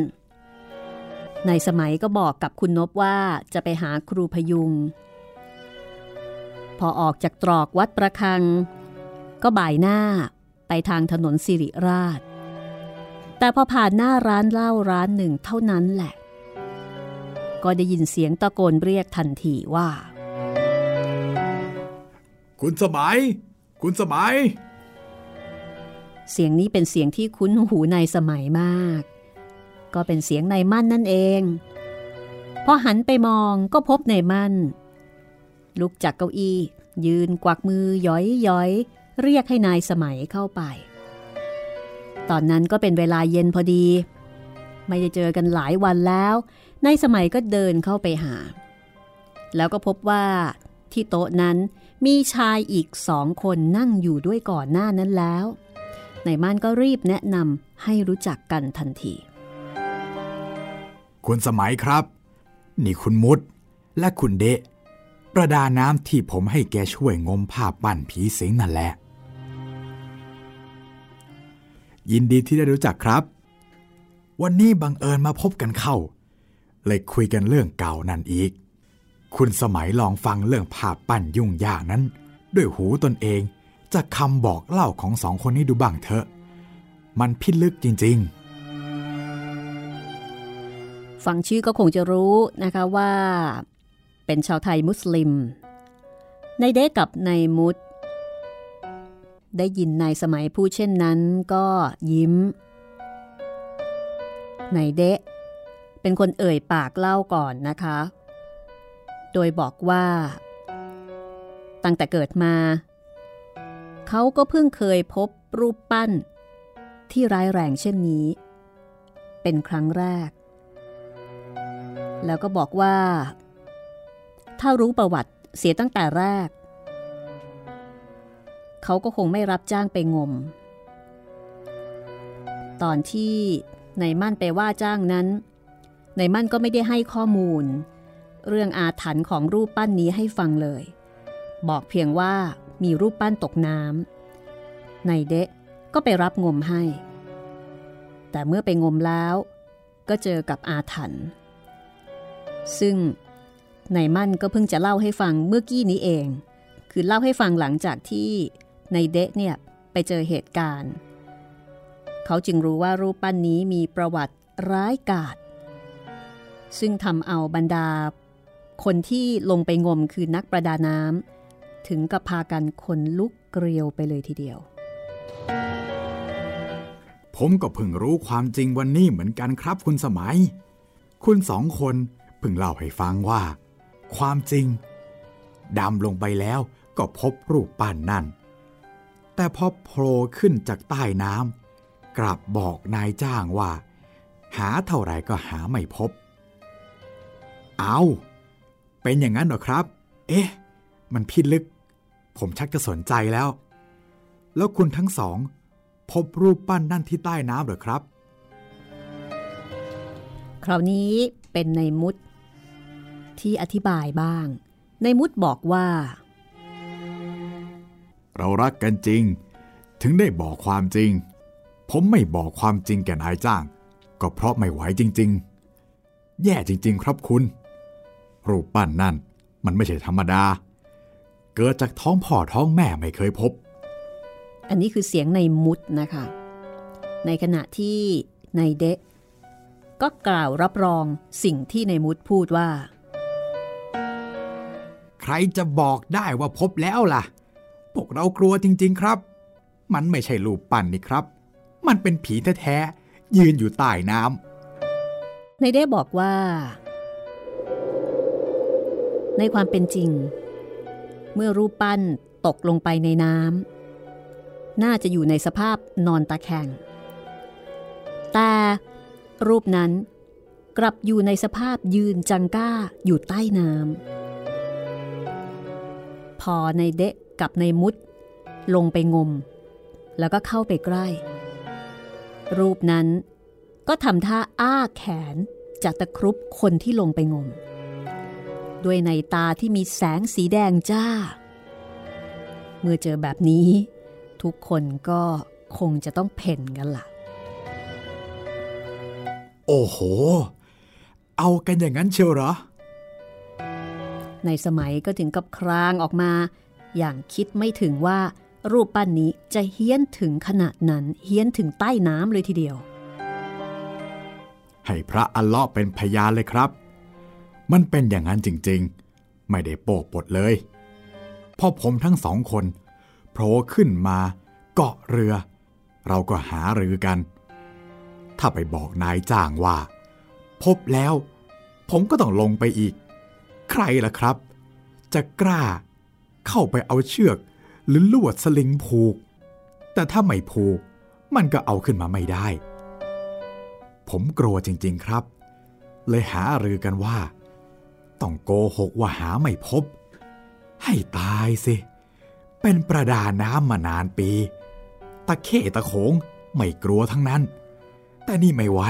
นายสมัยก็บอกกับคุณนพว่าจะไปหาครูพยุงพอออกจากตรอกวัดประคังก็บ่ายหน้าไปทางถนนสิริราชแต่พอผ่านหน้าร้านเหล้าร้านหนึ่งเท่านั้นแหละก็ได้ยินเสียงตะโกนเรียกทันทีว่าคุณสมัยคุณสมัยเสียงนี้เป็นเสียงที่คุ้นหูนายสมัยมากก็เป็นเสียงนายมั่นนั่นเองพอหันไปมองก็พบนายมั่นลุกจากเก้าอี้ยืนกวักมือย้อยๆเรียกให้นายสมัยเข้าไปตอนนั้นก็เป็นเวลาเย็นพอดีไม่ได้เจอกันหลายวันแล้วนายสมัยก็เดินเข้าไปหาแล้วก็พบว่าที่โต๊ะนั้นมีชายอีก2 คนนั่งอยู่ด้วยก่อนหน้านั้นแล้วนายม่านก็รีบแนะนำให้รู้จักกันทันทีคุณสมัยครับนี่คุณมุดและคุณเดะประดาน้ำที่ผมให้แกช่วยงมภาพปั้นผีสิงนั่นแหละยินดีที่ได้รู้จักครับวันนี้บังเอิญมาพบกันเข้าเลยคุยกันเรื่องเก่านั่นอีกคุณสมัยลองฟังเรื่องภาพปั้นยุ่งยากนั้นด้วยหูตนเองจากคำบอกเล่าของ2 คนนี้ดูบ้างเถอะมันพิลึกจริงๆฟังชื่อก็คงจะรู้นะคะว่าเป็นชาวไทยมุสลิมนายเดชกับนายมุดได้ยินนายสมัยพูดเช่นนั้นก็ยิ้มนายเดชเป็นคนเอ่ยปากเล่าก่อนนะคะโดยบอกว่าตั้งแต่เกิดมาเขาก็เพิ่งเคยพบรูปปั้นที่ร้ายแรงเช่นนี้เป็นครั้งแรกแล้วก็บอกว่าถ้ารู้ประวัติเสียตั้งแต่แรกเขาก็คงไม่รับจ้างไปงมตอนที่นายมั่นไปว่าจ้างนั้นนายมั่นก็ไม่ได้ให้ข้อมูลเรื่องอาถรรพ์ของรูปปั้นนี้ให้ฟังเลยบอกเพียงว่ามีรูปปั้นตกน้ำนายเดะก็ไปรับงมให้แต่เมื่อไปงมแล้วก็เจอกับอาถรรพ์ซึ่งนายมั่นก็เพิ่งจะเล่าให้ฟังเมื่อกี้นี้เองคือเล่าให้ฟังหลังจากที่นายเดะเนี่ยไปเจอเหตุการณ์เขาจึงรู้ว่ารูปปั้นนี้มีประวัติร้ายกาจซึ่งทำเอาบรรดาคนที่ลงไปงมคือนักประดาน้ำถึงกับพากันขนลุกเกลียวไปเลยทีเดียวผมก็เพิ่งรู้ความจริงวันนี้เหมือนกันครับคุณสมัยคุณ2 คนเพิ่งเล่าให้ฟังว่าความจริงดำลงไปแล้วก็พบรูปปั้นนั่นแต่พอโผล่ขึ้นจากใต้น้ำกลับบอกนายจ้างว่าหาเท่าไหร่ก็หาไม่พบเอาเป็นอย่างนั้นเหรอครับเอ๊ะมันพิลึกผมชักจะสนใจแล้วแล้วคุณทั้ง2พบรูปปั้นนั่นที่ใต้น้ำเหรอครับคราวนี้เป็นนายมุดที่อธิบายบ้างนายมุดบอกว่าเรารักกันจริงถึงได้บอกความจริงผมไม่บอกความจริงแก่นายจ้างก็เพราะไม่ไหวจริงๆแย่จริงๆครับคุณรูปปั้นนั่นมันไม่ใช่ธรรมดาเกิดจากท้องพ่อท้องแม่ไม่เคยพบอันนี้คือเสียงนายมุดนะคะในขณะที่นายเดะก็กล่าวรับรองสิ่งที่นายมุดพูดว่าใครจะบอกได้ว่าพบแล้วล่ะพวกเรากลัวจริงๆครับมันไม่ใช่รูปปั้นนี่ครับมันเป็นผีแท้ๆยืนอยู่ใต้น้ำ นายเด้บอกว่าในความเป็นจริงเมื่อรูปปั้นตกลงไปในน้ำน่าจะอยู่ในสภาพนอนตะแคงแต่รูปนั้นกลับอยู่ในสภาพยืนจังก้าอยู่ใต้น้ำพอในเดะกับในมุดลงไปงมแล้วก็เข้าไปใกล้รูปนั้นก็ทำท่าอ้าแขนจะตะครุบคนที่ลงไปงมด้วยในตาที่มีแสงสีแดงจ้าเมื่อเจอแบบนี้ทุกคนก็คงจะต้องเพ่นกันล่ะโอ้โหเอากันอย่างนั้นเชียวเหรอในสมัยก็ถึงกับครางออกมาอย่างคิดไม่ถึงว่ารูปปั้นนี้จะเฮี้ยนถึงขนาดนั้นเฮี้ยนถึงใต้น้ำเลยทีเดียวให้พระอัลเลาะห์เป็นพยานเลยครับมันเป็นอย่างนั้นจริงๆไม่ได้โป๊ะปดเลยพอผมทั้งสองคนโผล่ขึ้นมาเกาะเรือเราก็หารือกันถ้าไปบอกนายจ้างว่าพบแล้วผมก็ต้องลงไปอีกใครล่ะครับจะกล้าเข้าไปเอาเชือกหรือลวดสลิงผูกแต่ถ้าไม่ผูกมันก็เอาขึ้นมาไม่ได้ผมกลัวจริงๆครับเลยหารือกันว่าต้องโกหกว่าหาไม่พบให้ตายสิเป็นประดาน้ำมานานปีตะเข้ตะโขงไม่กลัวทั้งนั้นแต่นี่ไม่ไหว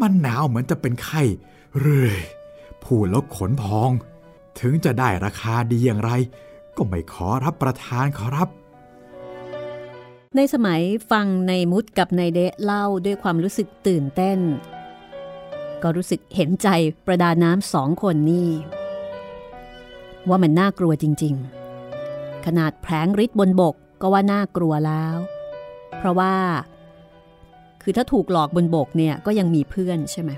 มันหนาวเหมือนจะเป็นไข้เรื่อยผู้ลกขนพองถึงจะได้ราคาดีอย่างไรก็ไม่ขอรับประทานขอรับในสมัยฟังในมุดกับในเดะเล่าด้วยความรู้สึกตื่นเต้นก็รู้สึกเห็นใจประดาน้ำสองคนนี่ว่ามันน่ากลัวจริงๆขนาดแผลงฤทธิ์บนบกก็ว่าน่ากลัวแล้วเพราะว่าคือถ้าถูกหลอกบนบกเนี่ยก็ยังมีเพื่อนใช่ไหม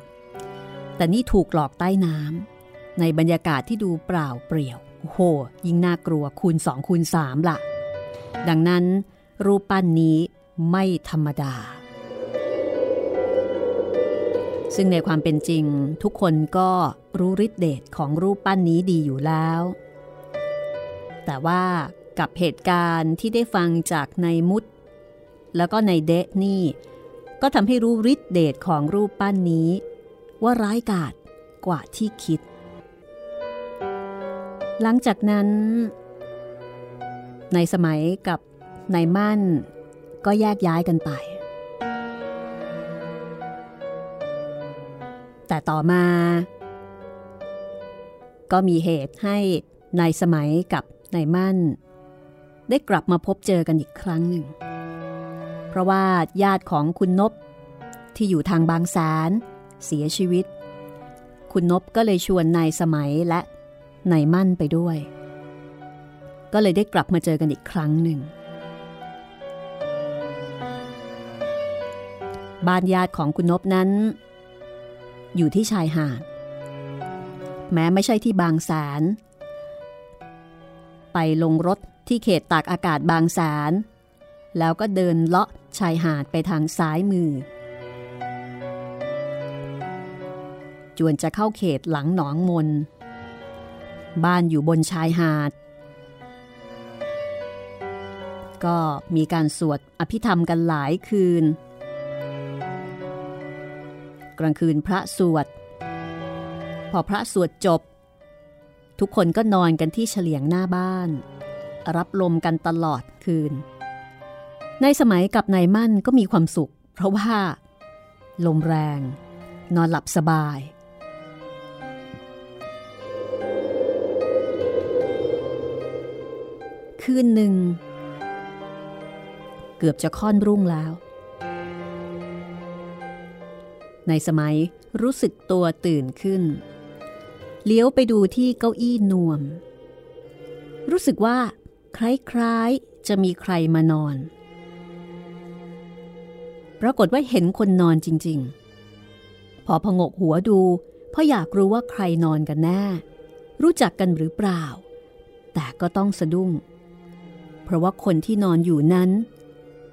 แต่นี่ถูกหลอกใต้น้ำในบรรยากาศที่ดูเปล่าเปลี่ยวโอ้โหยิ่งน่ากลัวคูณ2คูณ3ล่ะดังนั้นรูปปั้นนี้ไม่ธรรมดาซึ่งในความเป็นจริงทุกคนก็รู้ฤทธิ์เดชของรูปปั้นนี้ดีอยู่แล้วแต่ว่ากับเหตุการณ์ที่ได้ฟังจากนายมุดแล้วก็นายเดะนี่ก็ทำให้รู้ฤทธิ์เดชของรูปปั้นนี้ว่าร้ายกาจกว่าที่คิดหลังจากนั้นในสมัยกับนายมั่นก็แยกย้ายกันไปแต่ต่อมาก็มีเหตุให้นายสมัยกับนายมั่นได้กลับมาพบเจอกันอีกครั้งหนึ่งเพราะว่าญาติของคุณนพที่อยู่ทางบางแสนเสียชีวิตคุณนพก็เลยชวนนายสมัยและนายมั่นไปด้วยก็เลยได้กลับมาเจอกันอีกครั้งหนึ่งบ้านญาติของคุณนพนั้นอยู่ที่ชายหาดแม้ไม่ใช่ที่บางแสนไปลงรถที่เขตตากอากาศบางแสนแล้วก็เดินเลาะชายหาดไปทางซ้ายมือจวนจะเข้าเขตหลังหนองมนบ้านอยู่บนชายหาดก็มีการสวดอภิธรรมกันหลายคืนกลางคืนพระสวดพอพระสวดจบทุกคนก็นอนกันที่เฉลียงหน้าบ้านรับลมกันตลอดคืนในสมัยกับนายมั่นก็มีความสุขเพราะว่าลมแรงนอนหลับสบายคืนหนึ่งเกือบจะค่อนรุ่งแล้วในสมัยรู้สึกตัวตื่นขึ้นเลี้ยวไปดูที่เก้าอี้นวมรู้สึกว่าคล้ายๆจะมีใครมานอนปรากฏว่าเห็นคนนอนจริงๆพอผงกหัวดูเพราะอยากรู้ว่าใครนอนกันแน่รู้จักกันหรือเปล่าแต่ก็ต้องสะดุ้งเพราะว่าคนที่นอนอยู่นั้น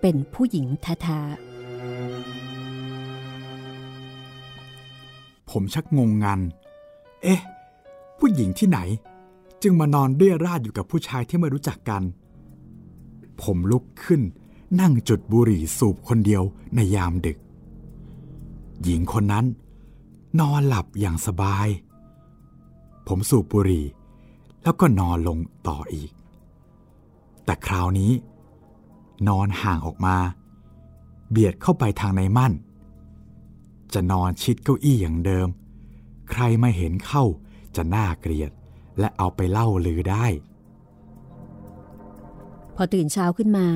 เป็นผู้หญิงแท้ ผมชักงงงันเอ๊ะผู้หญิงที่ไหนจึงมานอนเรี่ยราดอยู่กับผู้ชายที่ไม่รู้จักกันผมลุกขึ้นนั่งจุดบุหรี่สูบคนเดียวในยามดึกหญิงคนนั้นนอนหลับอย่างสบายผมสูบบุหรี่แล้วก็นอนลงต่ออีกแต่คราวนี้นอนห่างออกมาเบียดเข้าไปทางในม่านจะนอนชิดเก้าอี้อย่างเดิมใครมาเห็นเข้าจะน่าเกลียดและเอาไปเล่าลือได้พอตื่นเช้าขึ้นมา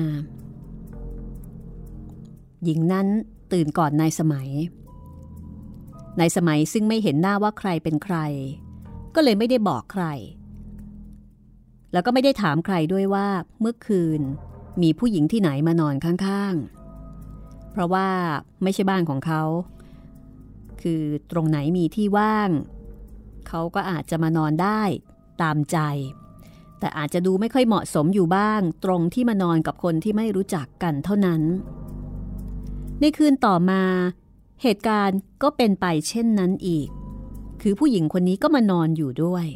หญิงนั้นตื่นก่อนนายสมัยซึ่งไม่เห็นหน้าว่าใครเป็นใครก็เลยไม่ได้บอกใครแล้วก็ไม่ได้ถามใครด้วยว่าเมื่อคืนมีผู้หญิงที่ไหนมานอนข้างๆเพราะว่าไม่ใช่บ้านของเขาคือตรงไหนมีที่ว่างเขาก็อาจจะมานอนได้ตามใจแต่อาจจะดูไม่ค่อยเหมาะสมอยู่บ้างตรงที่มานอนกับคนที่ไม่รู้จักกันเท่านั้นในคืนต่อมาเหตุการณ์ก็เป็นไปเช่นนั้นอีกคือผู้หญิงคนนี้ก็มานอนอยู่ด้วย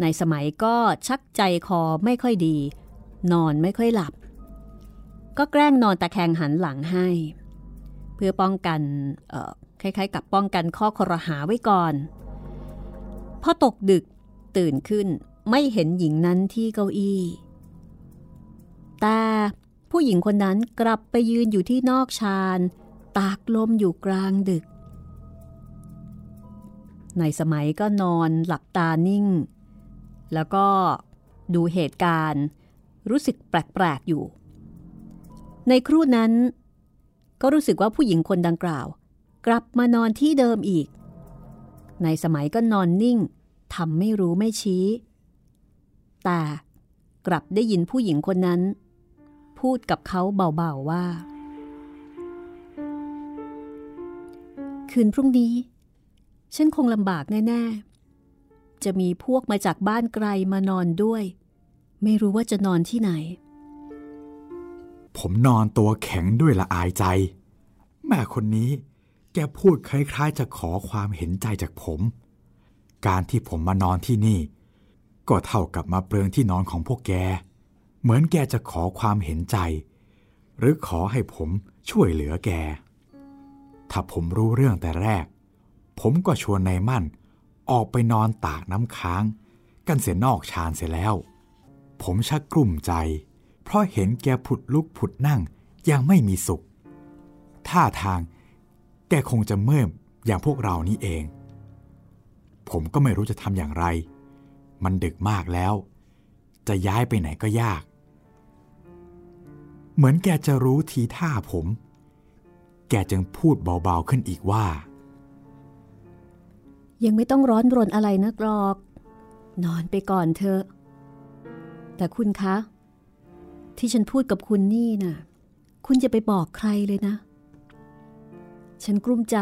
ในสมัยก็ชักใจคอไม่ค่อยดีนอนไม่ค่อยหลับก็แกล้งนอนตะแคงหันหลังให้เพื่อป้องกันคล้ายๆกับป้องกันข้อครหาไว้ก่อนพอตกดึกตื่นขึ้นไม่เห็นหญิงนั้นที่เก้าอี้แต่ผู้หญิงคนนั้นกลับไปยืนอยู่ที่นอกชานตากลมอยู่กลางดึกในสมัยก็นอนหลับตานิ่งแล้วก็ดูเหตุการณ์รู้สึกแปลกๆอยู่ในครู่นั้นก็รู้สึกว่าผู้หญิงคนดังกล่าวกลับมานอนที่เดิมอีกในสมัยก็นอนนิ่งทำไม่รู้ไม่ชี้แต่กลับได้ยินผู้หญิงคนนั้นพูดกับเขาเบาๆว่าคืนพรุ่งนี้ฉันคงลำบากแน่ๆจะมีพวกมาจากบ้านไกลมานอนด้วยไม่รู้ว่าจะนอนที่ไหนผมนอนตัวแข็งด้วยละอายใจแม่คนนี้แกพูดคล้ายๆจะขอความเห็นใจจากผมการที่ผมมานอนที่นี่ก็เท่ากับมาเปลืองที่นอนของพวกแกเหมือนแกจะขอความเห็นใจหรือขอให้ผมช่วยเหลือแกถ้าผมรู้เรื่องแต่แรกผมก็ชวนนายมั่นออกไปนอนตากน้ำค้างกันเสียนอกชานเสียแล้วผมชักกลุ้มใจเพราะเห็นแกผุดลุกผุดนั่งยังไม่มีสุขท่าทางแกคงจะเมื่อมอย่างพวกเรานี่เองผมก็ไม่รู้จะทำอย่างไรมันดึกมากแล้วจะย้ายไปไหนก็ยากเหมือนแกจะรู้ทีท่าผมแกจึงพูดเบาๆขึ้นอีกว่ายังไม่ต้องร้อนรนอะไรนักหรอกนอนไปก่อนเถอะแต่คุณคะที่ฉันพูดกับคุณนี่นะคุณอย่าไปบอกใครเลยนะฉันกลุ้มใจ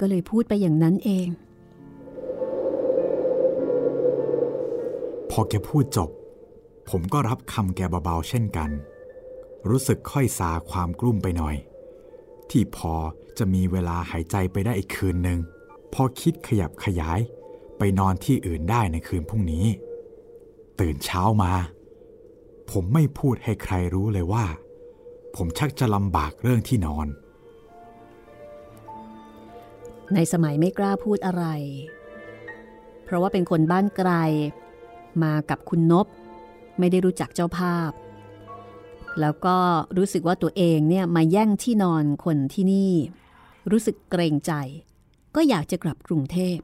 ก็เลยพูดไปอย่างนั้นเองพอแกพูดจบผมก็รับคำแกเบาๆเช่นกันรู้สึกค่อยซาความกลุ้มไปหน่อยที่พอจะมีเวลาหายใจไปได้อีกคืนนึงพอคิดขยับขยายไปนอนที่อื่นได้ในคืนพรุ่งนี้ตื่นเช้ามาผมไม่พูดให้ใครรู้เลยว่าผมชักจะลำบากเรื่องที่นอนในสมัยไม่กล้าพูดอะไรเพราะว่าเป็นคนบ้านไกลมากับคุณนพไม่ได้รู้จักเจ้าภาพแล้วก็รู้สึกว่าตัวเองเนี่ยมาแย่งที่นอนคนที่นี่รู้สึกเกรงใจก็อยากจะกลับกรุงเทพ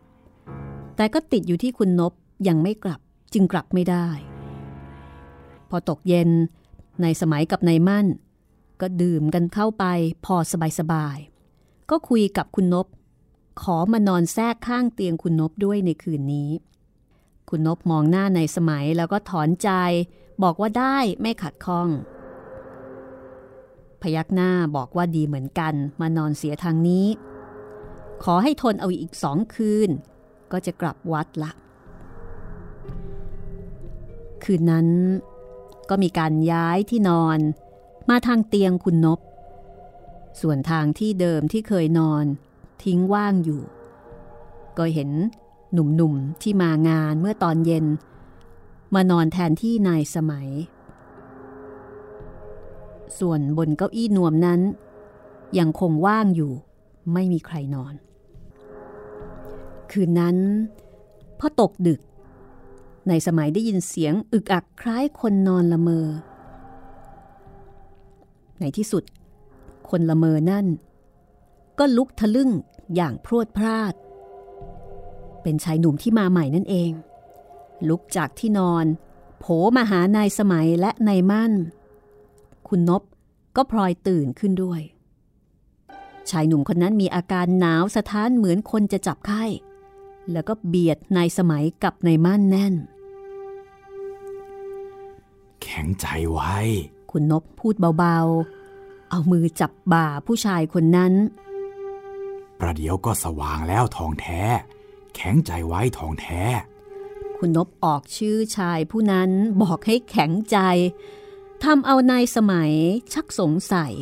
แต่ก็ติดอยู่ที่คุณนพยังไม่กลับจึงกลับไม่ได้พอตกเย็นในสมัยกับนายมั่นก็ดื่มกันเข้าไปพอสบายๆก็คุยกับคุณนพขอมานอนแทรกข้างเตียงคุณนพด้วยในคืนนี้คุณนพมองหน้านายสมัยแล้วก็ถอนใจบอกว่าได้ไม่ขัดข้องพยักหน้าบอกว่าดีเหมือนกันมานอนเสียทางนี้ขอให้ทนเอาอีก2 คืนก็จะกลับวัดละคืนนั้นก็มีการย้ายที่นอนมาทางเตียงคุณนพส่วนทางที่เดิมที่เคยนอนทิ้งว่างอยู่ ก็เห็นหนุ่มๆที่มางานเมื่อตอนเย็นมานอนแทนที่นายสมัยส่วนบนเก้าอี้นวมนั้นยังคงว่างอยู่ไม่มีใครนอนคืนนั้นพอตกดึกนายสมัยได้ยินเสียงอึกอักคล้ายคนนอนละเมอในที่สุดคนละเมอนั่นก็ลุกทะลึ่งอย่างพรวดพราดเป็นชายหนุ่มที่มาใหม่นั่นเองลุกจากที่นอนโผมาหานายสมัยและนายมั่นคุณนพก็พลอยตื่นขึ้นด้วยชายหนุ่มคนนั้นมีอาการหนาวสะท้านเหมือนคนจะจับไข้แล้วก็เบียดนายสมัยกับนายมั่นแน่นแข็งใจไว้คุณนพพูดเบาๆเอามือจับบ่าผู้ชายคนนั้นประเดี๋ยวก็สว่างแล้วทองแท้แข็งใจไว้ทองแท้คุณนพออกชื่อชายผู้นั้นบอกให้แข็งใจทำเอานายสมัยชักสงสัย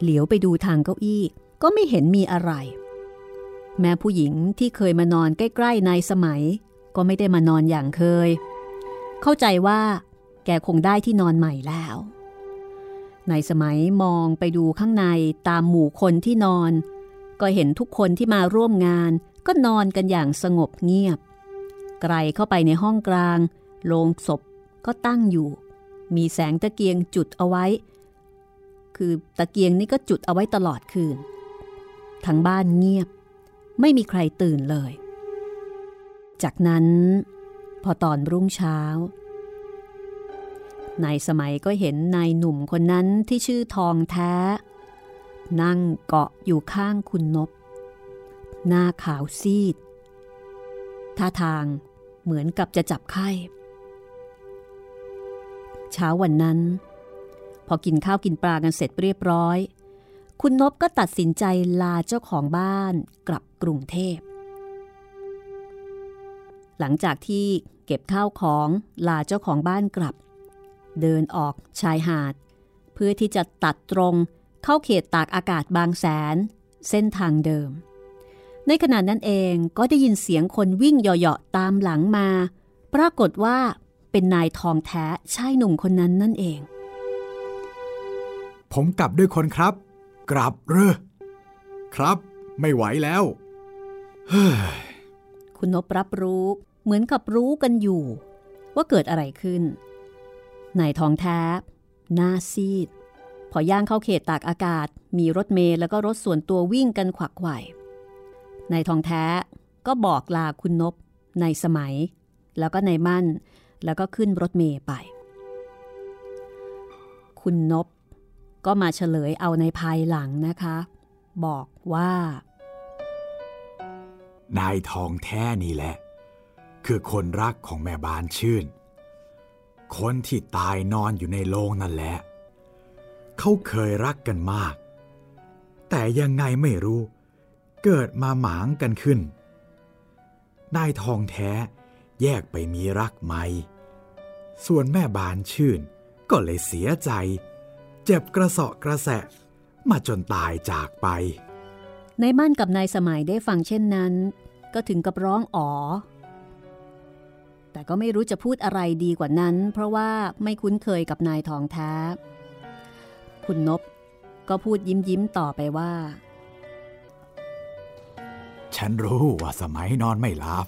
เหลียวไปดูทางเก้าอี้ก็ไม่เห็นมีอะไรแม่ผู้หญิงที่เคยมานอนใกล้ๆนายสมัยก็ไม่ได้มานอนอย่างเคยเข้าใจว่าแกคงได้ที่นอนใหม่แล้วนายสมัยมองไปดูข้างในตามหมู่คนที่นอนก็เห็นทุกคนที่มาร่วมงานก็นอนกันอย่างสงบเงียบไกลเข้าไปในห้องกลางโลงศพก็ตั้งอยู่มีแสงตะเกียงจุดเอาไว้คือตะเกียงนี่ก็จุดเอาไว้ตลอดคืนทั้งบ้านเงียบไม่มีใครตื่นเลยจากนั้นพอตอนรุ่งเช้านายสมัยก็เห็นนายหนุ่มคนนั้นที่ชื่อทองแท้นั่งเกาะอยู่ข้างคุณนพหน้าขาวซีดท่าทางเหมือนกับจะจับไข้เช้าวันนั้นพอกินข้าวกินปลากันเสร็จเรียบร้อยคุณนพก็ตัดสินใจลาเจ้าของบ้านกลับกรุงเทพหลังจากที่เก็บข้าวของลาเจ้าของบ้านกลับเดินออกชายหาดเพื่อที่จะตัดตรงเข้าเขตตากอากาศบางแสนเส้นทางเดิมในขณะนั้นเองก็ได้ยินเสียงคนวิ่งเหยาะๆตามหลังมาปรากฏว่าเป็นนายทองแท้ชายหนุ่มคนนั้นนั่นเองผมกลับด้วยคนครับกลับเร่อครับไม่ไหวแล้วคุณนพรับรู้เหมือนกับรู้กันอยู่ว่าเกิดอะไรขึ้นนายทองแท้หน้าซีดพอย่างเข้าเขตตากอากาศมีรถเมล์แล้วก็รถส่วนตัววิ่งกันขวักไขว่นายทองแท้ก็บอกลาคุณนพนายสมัยแล้วก็นายมั่นแล้วก็ขึ้นรถเมล์ไปคุณนพก็มาเฉลยเอาในภายหลังนะคะบอกว่านายทองแท้นี่แหละคือคนรักของแม่บ้านชื่นคนที่ตายนอนอยู่ในโรงนั่นแหละเขาเคยรักกันมากแต่ยังไงไม่รู้เกิดมาหมางกันขึ้นนายทองแท้แยกไปมีรักใหม่ส่วนแม่บานชื่นก็เลยเสียใจเจ็บกระเซาะกระแสะมาจนตายจากไปนายมั่นกับนายสมัยได้ฟังเช่นนั้นก็ถึงกับร้องอ๋อแต่ก็ไม่รู้จะพูดอะไรดีกว่านั้นเพราะว่าไม่คุ้นเคยกับนายทองแท้คุณนพก็พูดยิ้มต่อไปว่าฉันรู้ว่าสมัยนอนไม่หลับ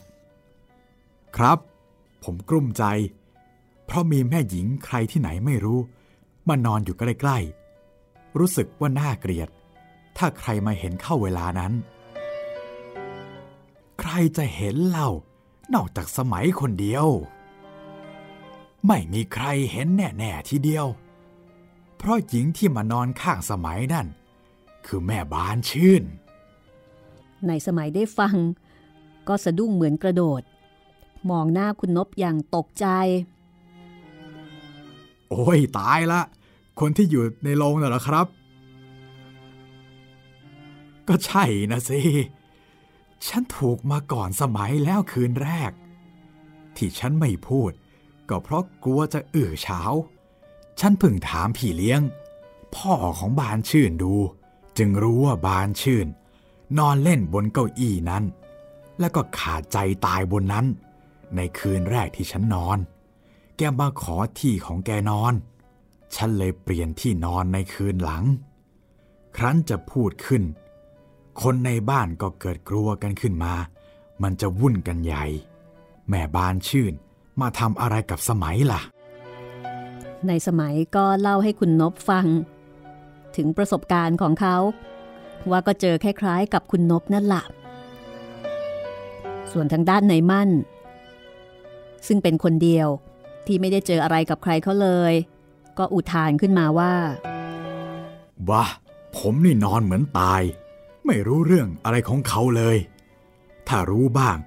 ครับผมกลุ้มใจเพราะมีแม่หญิงใครที่ไหนไม่รู้มานอนอยู่ใกล้ๆรู้สึกว่าน่าเกลียดถ้าใครมาเห็นเข้าเวลานั้นใครจะเห็นเล่านอกจากสมัยคนเดียวไม่มีใครเห็นแน่ๆทีเดียวเพราะหญิงที่มานอนข้างสมัยนั่นคือแม่บ้านชื่นนายสมัยได้ฟังก็สะดุ้งเหมือนกระโดดมองหน้าคุณนพอย่างตกใจโอ้ยตายละคนที่อยู่ในโรงน่ะเหรอครับก็ใช่นะสิฉันถูกมาก่อนสมัยแล้วคืนแรกที่ฉันไม่พูดก็เพราะกลัวจะเฉาฉันเพิ่งถามพี่เลี้ยงพ่อของบานชื่นดูจึงรู้ว่าบานชื่นนอนเล่นบนเก้าอี้นั้น แล้วก็ขาดใจตายบนนั้นในคืนแรกที่ฉันนอนแกมาขอที่ของแกนอนฉันเลยเปลี่ยนที่นอนในคืนหลังครั้นจะพูดขึ้นคนในบ้านก็เกิดกลัวกันขึ้นมามันจะวุ่นกันใหญ่แม่บานชื่นมาทำอะไรกับสมัยล่ะในสมัยก็เล่าให้คุณนพฟังถึงประสบการณ์ของเขาว่าก็เจอคล้ายๆกับคุณนพนั่นล่ะส่วนทางด้านในมั่นซึ่งเป็นคนเดียวที่ไม่ได้เจออะไรกับใครเขาเลยก็อุทานขึ้นมาว่าบ้าผมนี่นอนเหมือนตายไม่รู้เรื่องอะไรของเขาเลยถ้ารู้บ้าง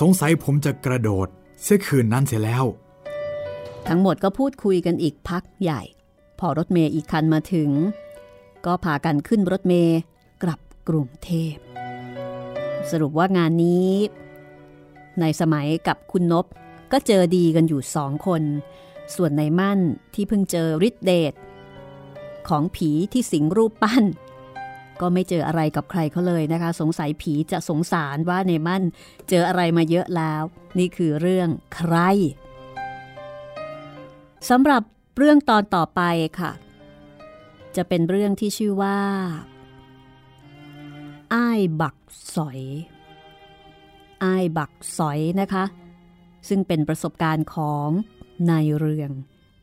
สงสัยผมจะกระโดดเสียคืนนั้นเสียแล้วทั้งหมดก็พูดคุยกันอีกพักใหญ่พอรถเมย์อีกคันมาถึงก็พากันขึ้นรถเมย์กลับกรุงเทพสรุปว่างานนี้ในสมัยกับคุณนพก็เจอดีกันอยู่สองคนส่วนในมั่นที่เพิ่งเจอฤทธิ์เดชของผีที่สิงรูปปั้นก็ไม่เจออะไรกับใครเขาเลยนะคะสงสัยผีจะสงสารว่าในมั่นเจออะไรมาเยอะแล้วนี่คือเรื่องใครสำหรับเรื่องตอนต่อไปค่ะจะเป็นเรื่องที่ชื่อว่าอ้ายบักสอยอ้ายบักสอยนะคะซึ่งเป็นประสบการณ์ของนายเรือง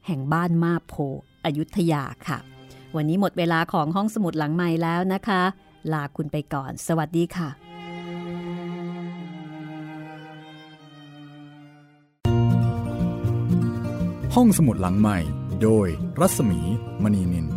แห่งบ้านมาบโพอยุธยาค่ะวันนี้หมดเวลาของห้องสมุดหลังไมค์แล้วนะคะลาคุณไปก่อนสวัสดีค่ะห้องสมุดหลังไมค์โดยรัศมีมณีนิน